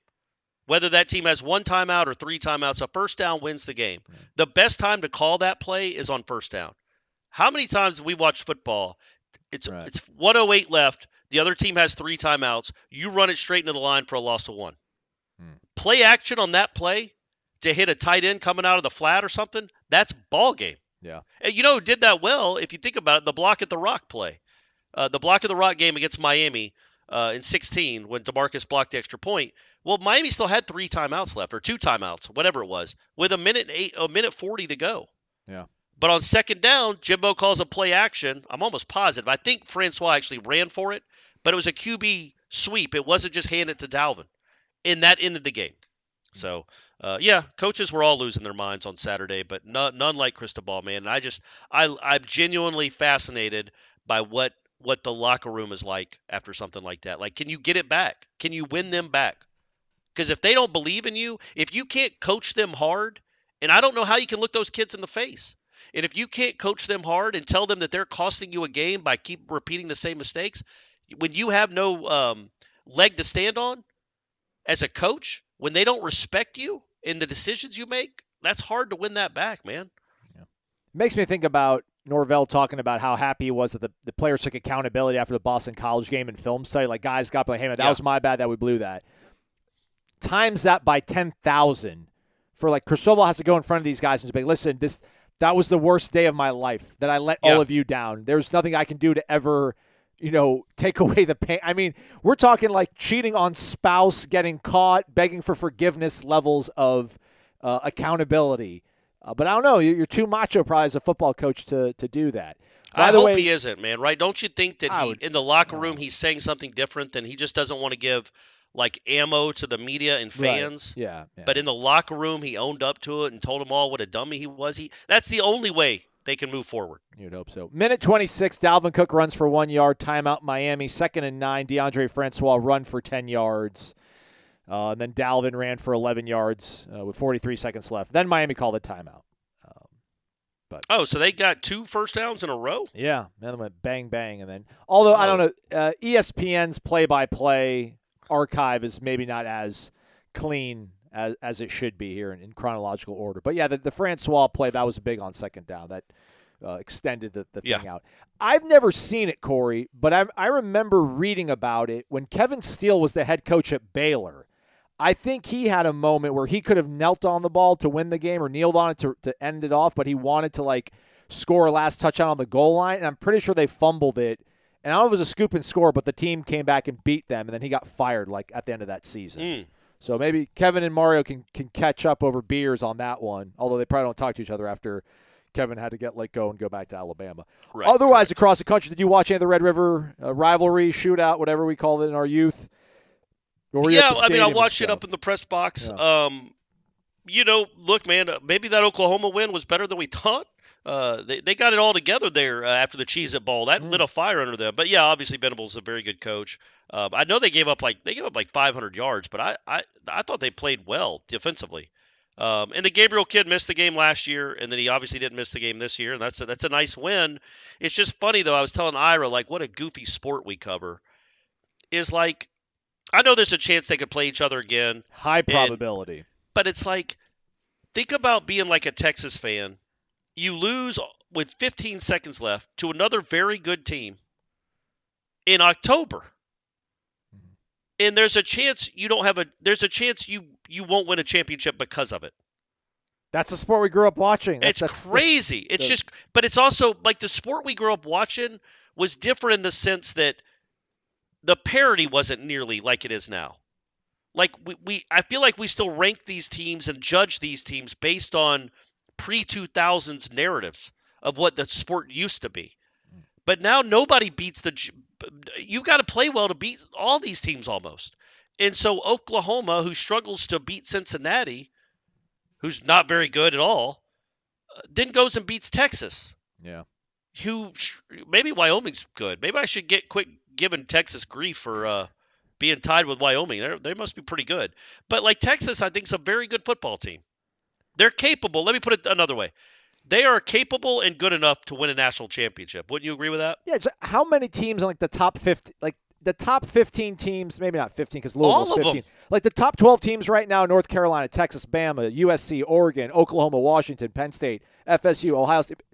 whether that team has one timeout or three timeouts, a first down wins the game. The best time to call that play is on first down. How many times have we watched football? It's right. It's one oh eight left. The other team has three timeouts. You run it straight into the line for a loss of one. Hmm. Play action on that play. To hit a tight end coming out of the flat or something, that's ball game. Yeah. And you know who did that well, if you think about it, the block at the rock play. Uh, the block at the rock game against Miami uh, in sixteen when DeMarcus blocked the extra point. Well, Miami still had three timeouts left or two timeouts, whatever it was, with a minute eight, a minute forty to go. Yeah. But on second down, Jimbo calls a play action. I'm almost positive. I think Francois actually ran for it, but it was a Q B sweep. It wasn't just hand it to Dalvin. And that ended the game. So, uh, yeah, coaches were all losing their minds on Saturday, but no, none like Cristobal, man. And I just, I, I'm genuinely fascinated by what, what the locker room is like after something like that. Like, can you get it back? Can you win them back? Because if they don't believe in you, if you can't coach them hard, and I don't know how you can look those kids in the face. And if you can't coach them hard and tell them that they're costing you a game by keep repeating the same mistakes, when you have no um, leg to stand on as a coach, when they don't respect you in the decisions you make, that's hard to win that back, man. Yeah. Makes me think about Norvell talking about how happy he was that the, the players took accountability after the Boston College game and film study. Like, guys got like, hey, man, that yeah. was my bad that we blew that. Times that by ten thousand for, like, Cristobal has to go in front of these guys and just be like, listen, this that was the worst day of my life that I let yeah. all of you down. There's nothing I can do to ever – you know, take away the pain. I mean, we're talking like cheating on spouse, getting caught, begging for forgiveness levels of uh, accountability. Uh, but I don't know. You're too macho probably as a football coach to to do that. By I the hope way, he isn't, man, right? Don't you think that he, would, in the locker room he's saying something different than he just doesn't want to give, like, ammo to the media and fans? Right. Yeah, yeah. But in the locker room he owned up to it and told them all what a dummy he was. He That's the only way they can move forward. You'd hope so. Minute twenty-six, Dalvin Cook runs for one yard. Timeout Miami. Second and nine, DeAndre Francois run for ten yards. Uh, and then Dalvin ran for eleven yards uh, with forty-three seconds left. Then Miami called a timeout. Um, but Oh, so they got two first downs in a row? Yeah. Then they went bang, bang. And then, although, oh. I don't know, uh, E S P N's play-by-play archive is maybe not as clean as, as it should be here in, in chronological order. But, yeah, the, the Francois play, that was big on second down. That uh, extended the, the thing yeah. out. I've never seen it, Corey, but I, I remember reading about it when Kevin Steele was the head coach at Baylor. I think he had a moment where he could have knelt on the ball to win the game or kneeled on it to, to end it off, but he wanted to, like, score a last touchdown on the goal line, and I'm pretty sure they fumbled it. And I don't know if it was a scoop and score, but the team came back and beat them, and then he got fired, like, at the end of that season. Mm. So maybe Kevin and Mario can, can catch up over beers on that one, although they probably don't talk to each other after Kevin had to get let go and go back to Alabama. Right. Otherwise, across the country, did you watch any of the Red River uh, rivalry, shootout, whatever we called it in our youth? Yeah, I mean, I watched it up in the press box. Yeah. Um, you know, look, man, maybe that Oklahoma win was better than we thought. Uh, they they got it all together there uh, after the Cheez-It Bowl. That mm. lit a fire under them. But yeah, obviously Venables is a very good coach. Um, I know they gave up like they gave up like five hundred yards, but I I, I thought they played well defensively. Um, and the Gabriel kid missed the game last year, and then he obviously didn't miss the game this year. And that's a, that's a nice win. It's just funny though. I was telling Ira like what a goofy sport we cover is like. I know there's a chance they could play each other again. High probability. And, but it's like, think about being like a Texas fan. You lose with fifteen seconds left to another very good team in October. And there's a chance you don't have a – there's a chance you, you won't win a championship because of it. That's the sport we grew up watching. That's, it's that's crazy. The, it's the, just – but it's also like the sport we grew up watching was different in the sense that – the parity wasn't nearly like it is now. Like we, we, I feel like we still rank these teams and judge these teams based on pre two thousands narratives of what the sport used to be. But now nobody beats the – you've got to play well to beat all these teams almost. And so Oklahoma, who struggles to beat Cincinnati, who's not very good at all, then goes and beats Texas. Yeah. Who – maybe Wyoming's good. Maybe I should get quick – given Texas grief for uh, being tied with Wyoming. They're, they must be pretty good. But, like, Texas, I think, is a very good football team. They're capable. Let me put it another way. They are capable and good enough to win a national championship. Wouldn't you agree with that? Yeah. It's, how many teams on, like, the top fifty – like, the top fifteen teams – maybe not fifteen because Louisville's fifteen. All of them. Like, the top twelve teams right now, North Carolina, Texas, Bama, U S C, Oregon, Oklahoma, Washington, Penn State, F S U, Ohio State –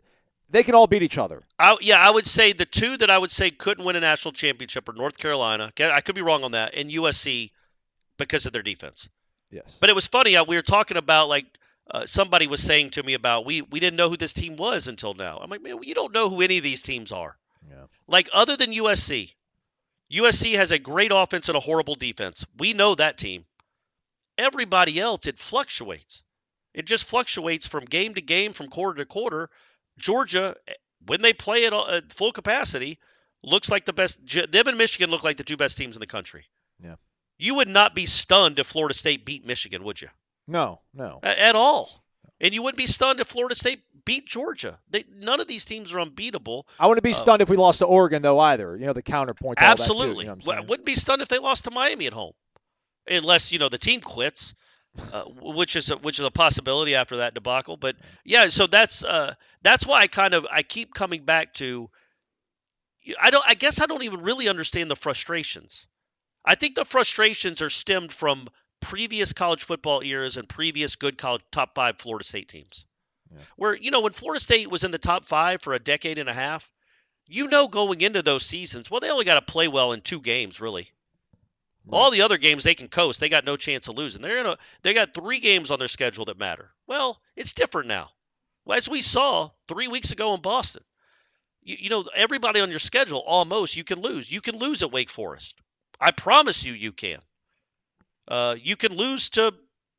they can all beat each other. I, yeah, I would say the two that I would say couldn't win a national championship are North Carolina. I could be wrong on that. And U S C because of their defense. Yes. But it was funny. We were talking about, like, uh, somebody was saying to me about we, we didn't know who this team was until now. I'm like, man, you don't know who any of these teams are. Yeah. Like, other than U S C, U S C has a great offense and a horrible defense. We know that team. Everybody else, it fluctuates. It just fluctuates from game to game, from quarter to quarter. Georgia, when they play at full capacity, looks like the best. Them and Michigan look like the two best teams in the country. Yeah, you would not be stunned if Florida State beat Michigan, would you? No, no, at all. And you wouldn't be stunned if Florida State beat Georgia. They, none of these teams are unbeatable. I wouldn't be stunned uh, if we lost to Oregon, though, either. You know, the counterpoint. To absolutely, all that too, you know I wouldn't be stunned if they lost to Miami at home, unless you know the team quits. Uh, which is a, which is a possibility after that debacle, but yeah, so that's uh, that's why I kind of I keep coming back to. I don't. I guess I don't even really understand the frustrations. I think the frustrations are stemmed from previous college football eras and previous good college top five Florida State teams, yeah. Where you know when Florida State was in the top five for a decade and a half, you know going into those seasons, well they only got to play well in two games really. Right. All the other games they can coast. They got no chance of losing. They're gonna, they got three games on their schedule that matter. Well, it's different now. Well, as we saw three weeks ago in Boston, you, you know, everybody on your schedule almost you can lose. You can lose at Wake Forest. I promise you you can. Uh, you can lose to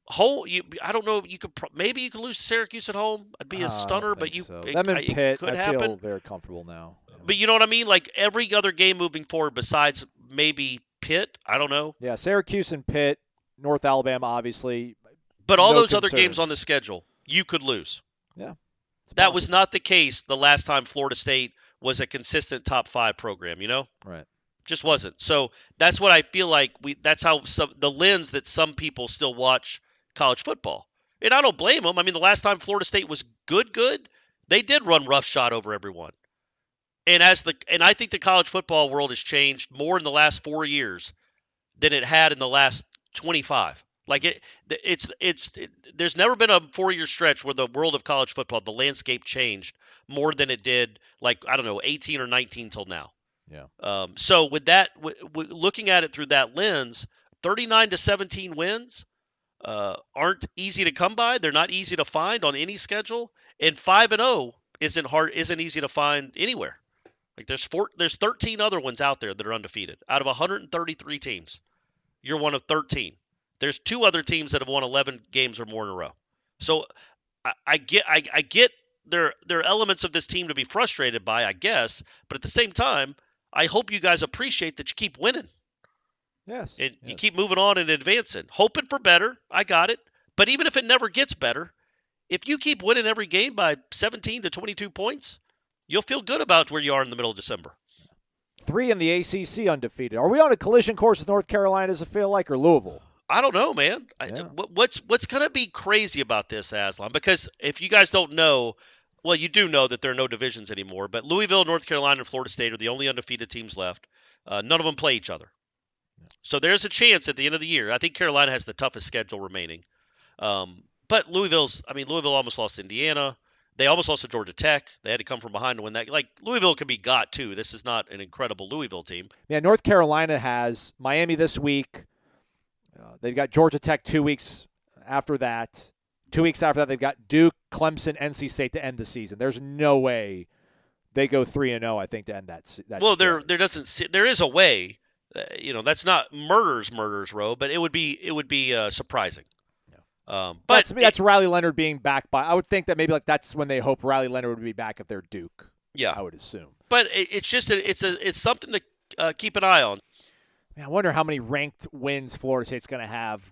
Whole, you, I don't know. You could pro- maybe you could lose to Syracuse at home. I'd be a stunner, but you so. it, I'm in it, Pitt, it could I happen. I feel very comfortable now. But you know what I mean? Like every other game moving forward, besides maybe Pitt, I don't know. Yeah, Syracuse and Pitt, North Alabama, obviously. But all no those concerns. Other games on the schedule, you could lose. Yeah, that was not the case the last time Florida State was a consistent top five program. You know, right? Just wasn't. So that's what I feel like. We that's how some, the lens that some people still watch college football. And I don't blame them. I mean, the last time Florida State was good, good, they did run roughshod over everyone. And as the and I think the college football world has changed more in the last four years than it had in the last twenty-five. Like it, it's it's it, there's never been a four-year stretch where the world of college football, the landscape changed more than it did. Like I don't know, eighteen or nineteen till now. Yeah. Um. So with that, w- w- looking at it through that lens, thirty-nine to seventeen wins. Uh, aren't easy to come by. They're not easy to find on any schedule. And five and zero isn't hard. Isn't easy to find anywhere. Like there's four, there's thirteen other ones out there that are undefeated. Out of one hundred thirty-three teams, you're one of thirteen. There's two other teams that have won eleven games or more in a row. So I, I get, I, I get there. There are elements of this team to be frustrated by, I guess. But at the same time, I hope you guys appreciate that you keep winning. Yes, and yes. You keep moving on and advancing, hoping for better. I got it. But even if it never gets better, if you keep winning every game by seventeen to twenty-two points, you'll feel good about where you are in the middle of December. Three in the A C C undefeated. Are we on a collision course with North Carolina, does it feel like, or Louisville? I don't know, man. Yeah. I, what's what's going to be crazy about this, Aslan? Because if you guys don't know, well, you do know that there are no divisions anymore. But Louisville, North Carolina, and Florida State are the only undefeated teams left. Uh, none of them play each other. So there's a chance at the end of the year. I think Carolina has the toughest schedule remaining. Um, but Louisville's, I mean, Louisville almost lost to Indiana. They almost lost to Georgia Tech. They had to come from behind to win that. Like, Louisville can be got, too. This is not an incredible Louisville team. Yeah, North Carolina has Miami this week. Uh, they've got Georgia Tech two weeks after that. Two weeks after that, they've got Duke, Clemson, N C State to end the season. There's no way they go three and oh, I think, to end that. that well, there, there doesn't. There is a way. You know, that's not murders, murders row, but it would be it would be uh, surprising. Yeah. Um, but to me, that's it, Riley Leonard being back by. I would think that maybe like that's when they hope Riley Leonard would be back if they're Duke. Yeah, I would assume. But it, it's just a, it's a it's something to uh, keep an eye on. Man, I wonder how many ranked wins Florida State's going to have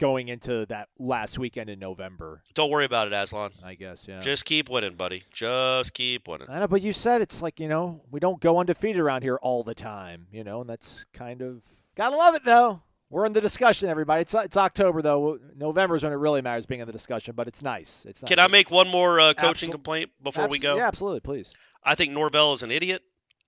going into that last weekend in November. Don't worry about it, Aslan. I guess, yeah. Just keep winning, buddy. Just keep winning. I know, but you said it's like, you know, we don't go undefeated around here all the time, you know, and that's kind of – gotta love it, though. We're in the discussion, everybody. It's it's October, though. November is when it really matters being in the discussion, but it's nice. It's nice. Can I make one more uh, coaching Absol- complaint before Absol- we go? Yeah, absolutely, please. I think Norvell is an idiot.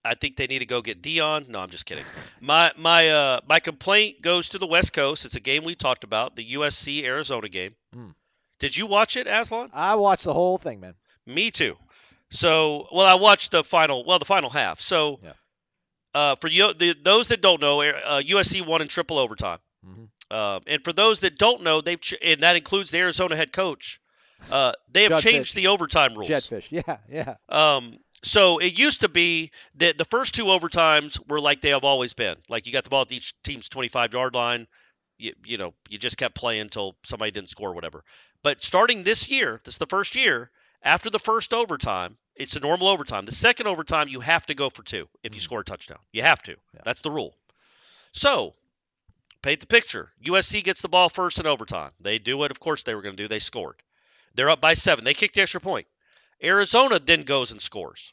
I think they need to go get Dion. No, I'm just kidding. My my uh, my complaint goes to the West Coast. It's a game we talked about, the U S C Arizona game. Mm. Did you watch it, Aslan? I watched the whole thing, man. Me too. So, well, I watched the final. Well, the final half. So, yeah. uh, for you, the, those that don't know, uh, U S C won in triple overtime. Mm-hmm. Um, and for those that don't know, they've ch- and that includes the Arizona head coach. Uh, they have Jetfish. changed the overtime rules. Jetfish. Yeah, yeah. Um. So it used to be that the first two overtimes were like they have always been. Like you got the ball at each team's twenty-five-yard line. You, you know, you just kept playing until somebody didn't score or whatever. But starting this year, this is the first year, after the first overtime, it's a normal overtime. The second overtime, you have to go for two if you score a touchdown. You have to. Yeah. That's the rule. So paint the picture. U S C gets the ball first in overtime. They do what, of course, they were going to do. They scored. They're up by seven. They kicked the extra point. Arizona then goes and scores.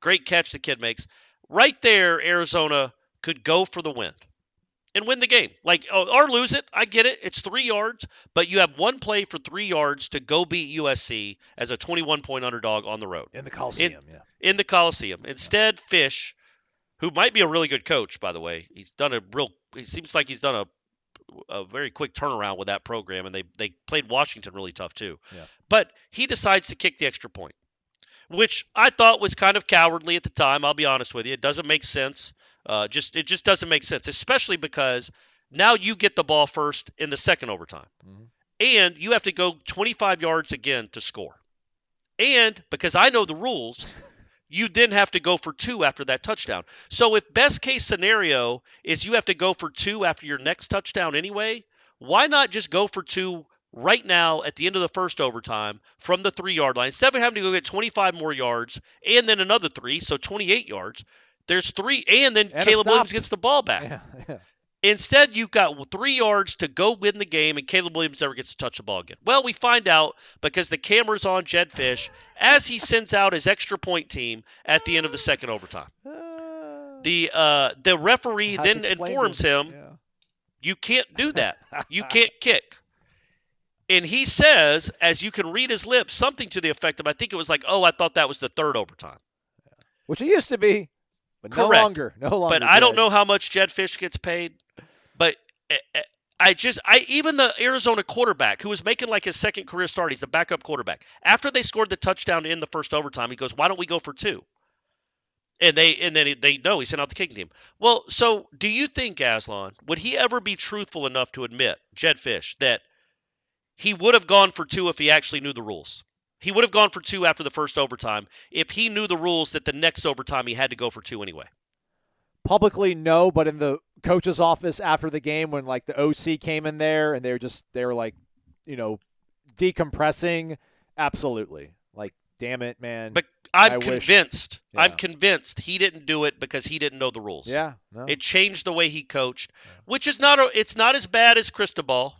Great catch the kid makes. Right there, Arizona could go for the win and win the game. Like, or lose it. I get it. It's three yards, but you have one play for three yards to go beat U S C as a twenty-one point underdog on the road. In the Coliseum, in, yeah. In the Coliseum. Instead, Fish, who might be a really good coach, by the way. He's done a real – it seems like he's done a, a very quick turnaround with that program, and they, they played Washington really tough too. Yeah. But he decides to kick the extra point, which I thought was kind of cowardly at the time. I'll be honest with you. It doesn't make sense. Uh, just It just doesn't make sense, especially because now you get the ball first in the second overtime. Mm-hmm. And you have to go twenty-five yards again to score. And because I know the rules, you then have to go for two after that touchdown. So if best case scenario is you have to go for two after your next touchdown anyway, why not just go for two right now at the end of the first overtime from the three-yard line? Instead of having to go get twenty-five more yards and then another three, so twenty-eight yards, there's three, and then and Caleb Williams gets the ball back. Yeah, yeah. Instead, you've got three yards to go win the game, and Caleb Williams never gets to touch the ball again. Well, we find out because the camera's on Jed Fish as he sends out his extra point team at the end of the second overtime. The uh, the referee then informs him, yeah. you can't do that. You can't kick. And he says, as you can read his lips, something to the effect of, I think it was like, oh, I thought that was the third overtime. Yeah. Which it used to be, but Correct. no longer. No longer. But Jed. I don't know how much Jed Fish gets paid. But I just, I even the Arizona quarterback who was making like his second career start, he's the backup quarterback. After they scored the touchdown in the first overtime, he goes, why don't we go for two? And they and then they know he sent out the kicking team. Well, so do you think, Aslan, would he ever be truthful enough to admit, Jed Fish, that he would have gone for two if he actually knew the rules? He would have gone for two after the first overtime if he knew the rules that the next overtime he had to go for two anyway. Publicly, no, but in the coach's office after the game when, like, the O C came in there and they were just, they were, like, you know, decompressing, absolutely. Like, damn it, man. But I'm I convinced. Wish, yeah. I'm convinced he didn't do it because he didn't know the rules. Yeah. No. It changed the way he coached, yeah. which is not – it's not as bad as Cristobal.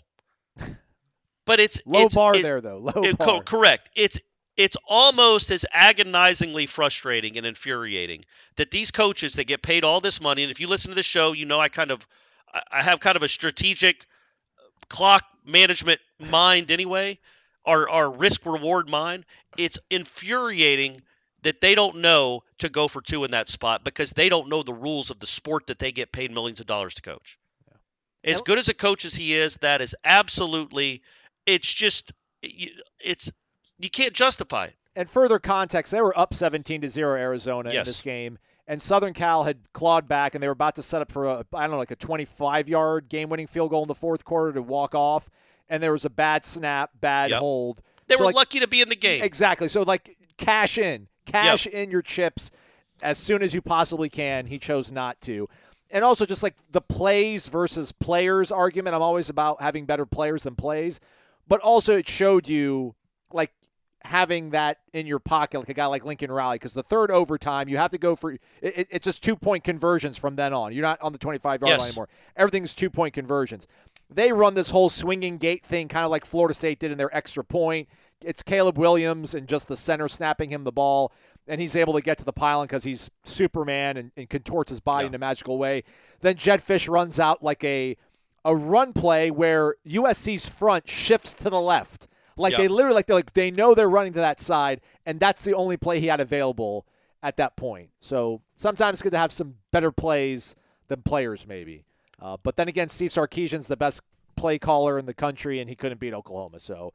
But it's – Low it's, bar it, there, though. Low it, bar. Correct. It's It's almost as agonizingly frustrating and infuriating that these coaches that get paid all this money, and if you listen to the show, you know I kind of – I have kind of a strategic clock management mind anyway, our, our risk-reward mind. It's infuriating that they don't know to go for two in that spot because they don't know the rules of the sport that they get paid millions of dollars to coach. Yeah. As good as a coach as he is, that is absolutely – it's just – it's – you can't justify it. And further context, they were up seventeen to zero Arizona yes. in this game, and Southern Cal had clawed back, and they were about to set up for, a, I don't know, like a twenty-five-yard game-winning field goal in the fourth quarter to walk off, and there was a bad snap, bad yep. hold. They so were like, lucky to be in the game. Exactly. So, like, cash in. Cash yep. in your chips as soon as you possibly can. He chose not to. And also just, like, the plays versus players argument. I'm always about having better players than plays. But also it showed you, like, having that in your pocket, like a guy like Lincoln Riley, because the third overtime, you have to go for it, it, it's just two-point conversions from then on. You're not on the twenty-five-yard yes. line anymore. Everything's two-point conversions. They run this whole swinging gate thing, kind of like Florida State did in their extra point. It's Caleb Williams and just the center snapping him the ball, and he's able to get to the pylon because he's Superman and, and contorts his body yeah. in a magical way. Then Jed Fish runs out like a a run play where U S C's front shifts to the left. Like, yep. they literally, like, they're like, they know they're running to that side, and that's the only play he had available at that point. So sometimes it's good to have some better plays than players, maybe. Uh, but then again, Steve Sarkisian's the best play caller in the country, and he couldn't beat Oklahoma. So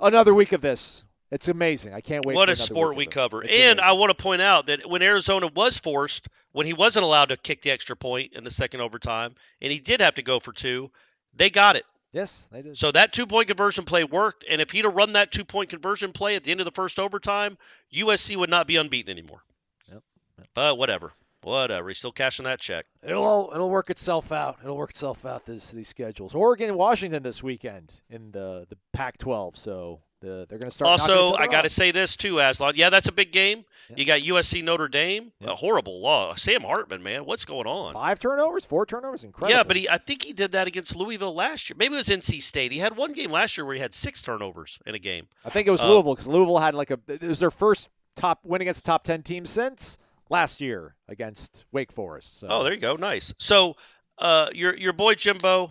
another week of this. It's amazing. I can't wait. What for a sport we cover. And amazing. I want to point out that when Arizona was forced, when he wasn't allowed to kick the extra point in the second overtime, and he did have to go for two, they got it. Yes, they did. So that two-point conversion play worked, and if he'd have run that two-point conversion play at the end of the first overtime, U S C would not be unbeaten anymore. Yep. yep. But whatever. Whatever. He's still cashing that check. It'll all, it'll work itself out. It'll work itself out, this, these schedules. Oregon and Washington this weekend in the, the Pac twelve, so the, they're going to start Also, I got to say this, too, Aslan. Yeah, that's a big game. Yep. You got U S C Notre Dame. Yep. A horrible loss. Sam Hartman, man, what's going on? Five turnovers, four turnovers, incredible. Yeah, but he, I think he did that against Louisville last year. Maybe it was N C State. He had one game last year where he had six turnovers in a game. I think it was uh, Louisville because Louisville had like a – it was their first top win against the top ten team since last year against Wake Forest. So. Oh, there you go. Nice. So uh, your your boy Jimbo,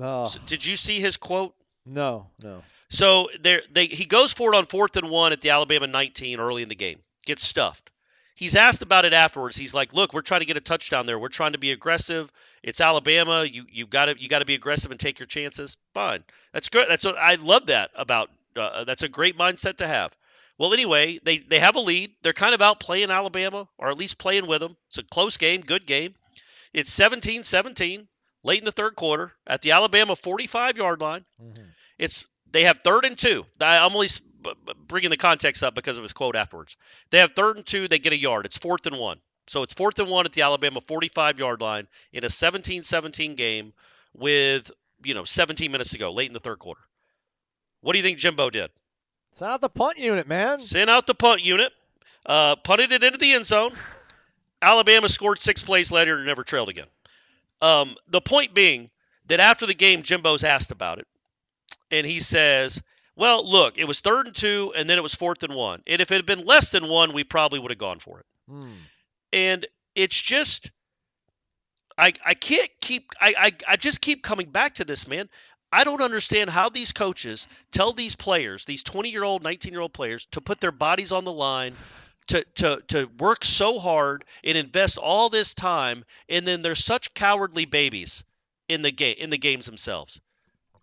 oh. did you see his quote? No, no. So there, they he goes for it on fourth and one at the Alabama nineteen early in the game. Gets stuffed. He's asked about it afterwards. He's like, look, we're trying to get a touchdown there. We're trying to be aggressive. It's Alabama. You you got to you got to be aggressive and take your chances. Fine. That's good. That's what, I love that about uh, that's a great mindset to have. Well, anyway, they, they have a lead. They're kind of out playing Alabama or at least playing with them. It's a close game, good game. It's seventeen seventeen late in the third quarter at the Alabama forty-five-yard line. Mm-hmm. It's they have third and two. I'm only bringing the context up because of his quote afterwards. They have third and two. They get a yard. It's fourth and one. So it's fourth and one at the Alabama forty-five-yard line in a seventeen seventeen game with you know, seventeen minutes to go, late in the third quarter. What do you think Jimbo did? Sent out the punt unit, man. Sent out the punt unit. Uh, punted it into the end zone. Alabama scored six plays later and never trailed again. Um, the point being that after the game, Jimbo's asked about it. And he says, well, look, it was third and two, and then it was fourth and one. And if it had been less than one, we probably would have gone for it. Mm. And it's just, I I can't keep, I, I I just keep coming back to this, man. I don't understand how these coaches tell these players, these twenty-year-old, nineteen-year-old players, to put their bodies on the line, to to to work so hard and invest all this time, and then they're such cowardly babies in the game in the games themselves.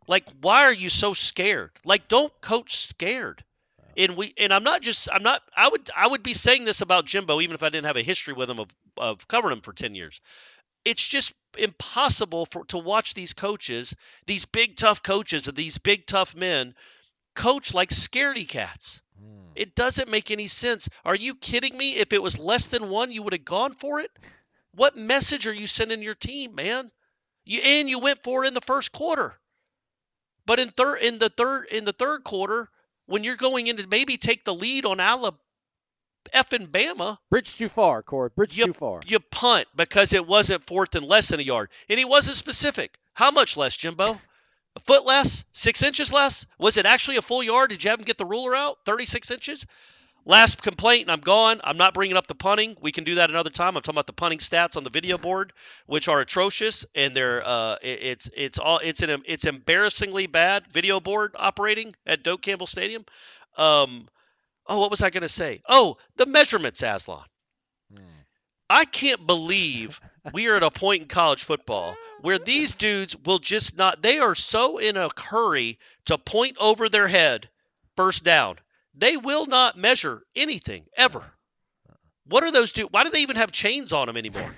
Like, why are you so scared? Like, don't coach scared. And we and I'm not just I'm not I would I would be saying this about Jimbo even if I didn't have a history with him of, of covering him for ten years. It's just impossible for to watch these coaches, these big tough coaches and these big tough men coach like scaredy cats. Mm. It doesn't make any sense. Are you kidding me? If it was less than one, you would have gone for it? What message are you sending your team, man? You and you went for it in the first quarter. But in third in the third in the third quarter, when you're going in to maybe take the lead on Alabama, effing Bama. Bridge too far, Corey. Bridge you, too far. You punt because it wasn't fourth and less than a yard. And he wasn't specific. How much less, Jimbo? A foot less? Six inches less? Was it actually a full yard? Did you have him get the ruler out? thirty-six inches? Last complaint, and I'm gone. I'm not bringing up the punting. We can do that another time. I'm talking about the punting stats on the video board, which are atrocious, and they're uh, it, it's it's all it's an it's embarrassingly bad video board operating at Doak Campbell Stadium. Um, oh, what was I going to say? Oh, the measurements, Aslan. Mm. I can't believe we are at a point in college football where these dudes will just not. They are so in a hurry to point over their head first down. They will not measure anything ever. What are those do? Why do they even have chains on them anymore?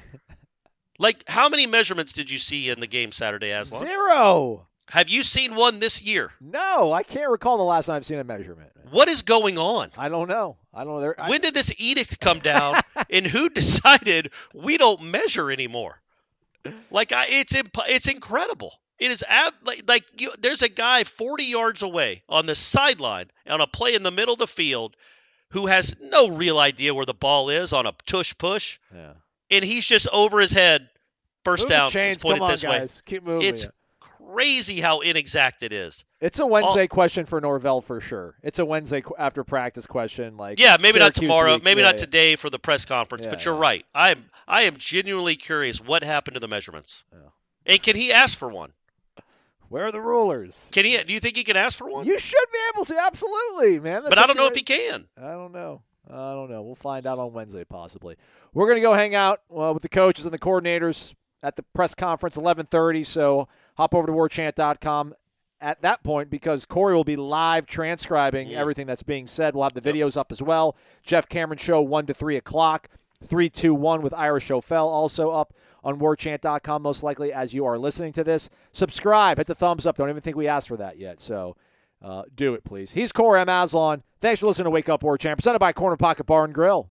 Like, how many measurements did you see in the game Saturday, Aslan? Zero. Have you seen one this year? No, I can't recall the last time I've seen a measurement. What is going on? I don't know. I don't know. There, I... When did this edict come down, and who decided we don't measure anymore? Like, I, it's imp- it's incredible. It is ab- like, like you, there's a guy forty yards away on the sideline on a play in the middle of the field who has no real idea where the ball is on a tush push. Yeah. And he's just over his head. First down. It's pointed this way. Keep moving. It's crazy how inexact it is. It's a Wednesday All, question for Norvell for sure. It's a Wednesday qu- after practice question. Like, yeah, maybe Syracuse not tomorrow, week, maybe yeah, not today for the press conference, yeah, but you're yeah. right. I am I am genuinely curious what happened to the measurements. Yeah. And can he ask for one? Where are the rulers? Can he? Do you think he can ask for one? You should be able to, absolutely, man. That's but I don't know if he can. I don't know. I don't know. We'll find out on Wednesday, possibly. We're going to go hang out uh, with the coaches and the coordinators at the press conference, eleven thirty, so hop over to war chant dot com at that point because Corey will be live transcribing yeah. everything that's being said. We'll have the videos yep. up as well. Jeff Cameron Show, one to three o'clock, three two one with Ira Schofel also up on war chant dot com, most likely, as you are listening to this. Subscribe. Hit the thumbs up. Don't even think we asked for that yet, so uh, do it, please. He's Corey. I'm Aslan. Thanks for listening to Wake Up War Chant, presented by Corner Pocket Bar and Grill.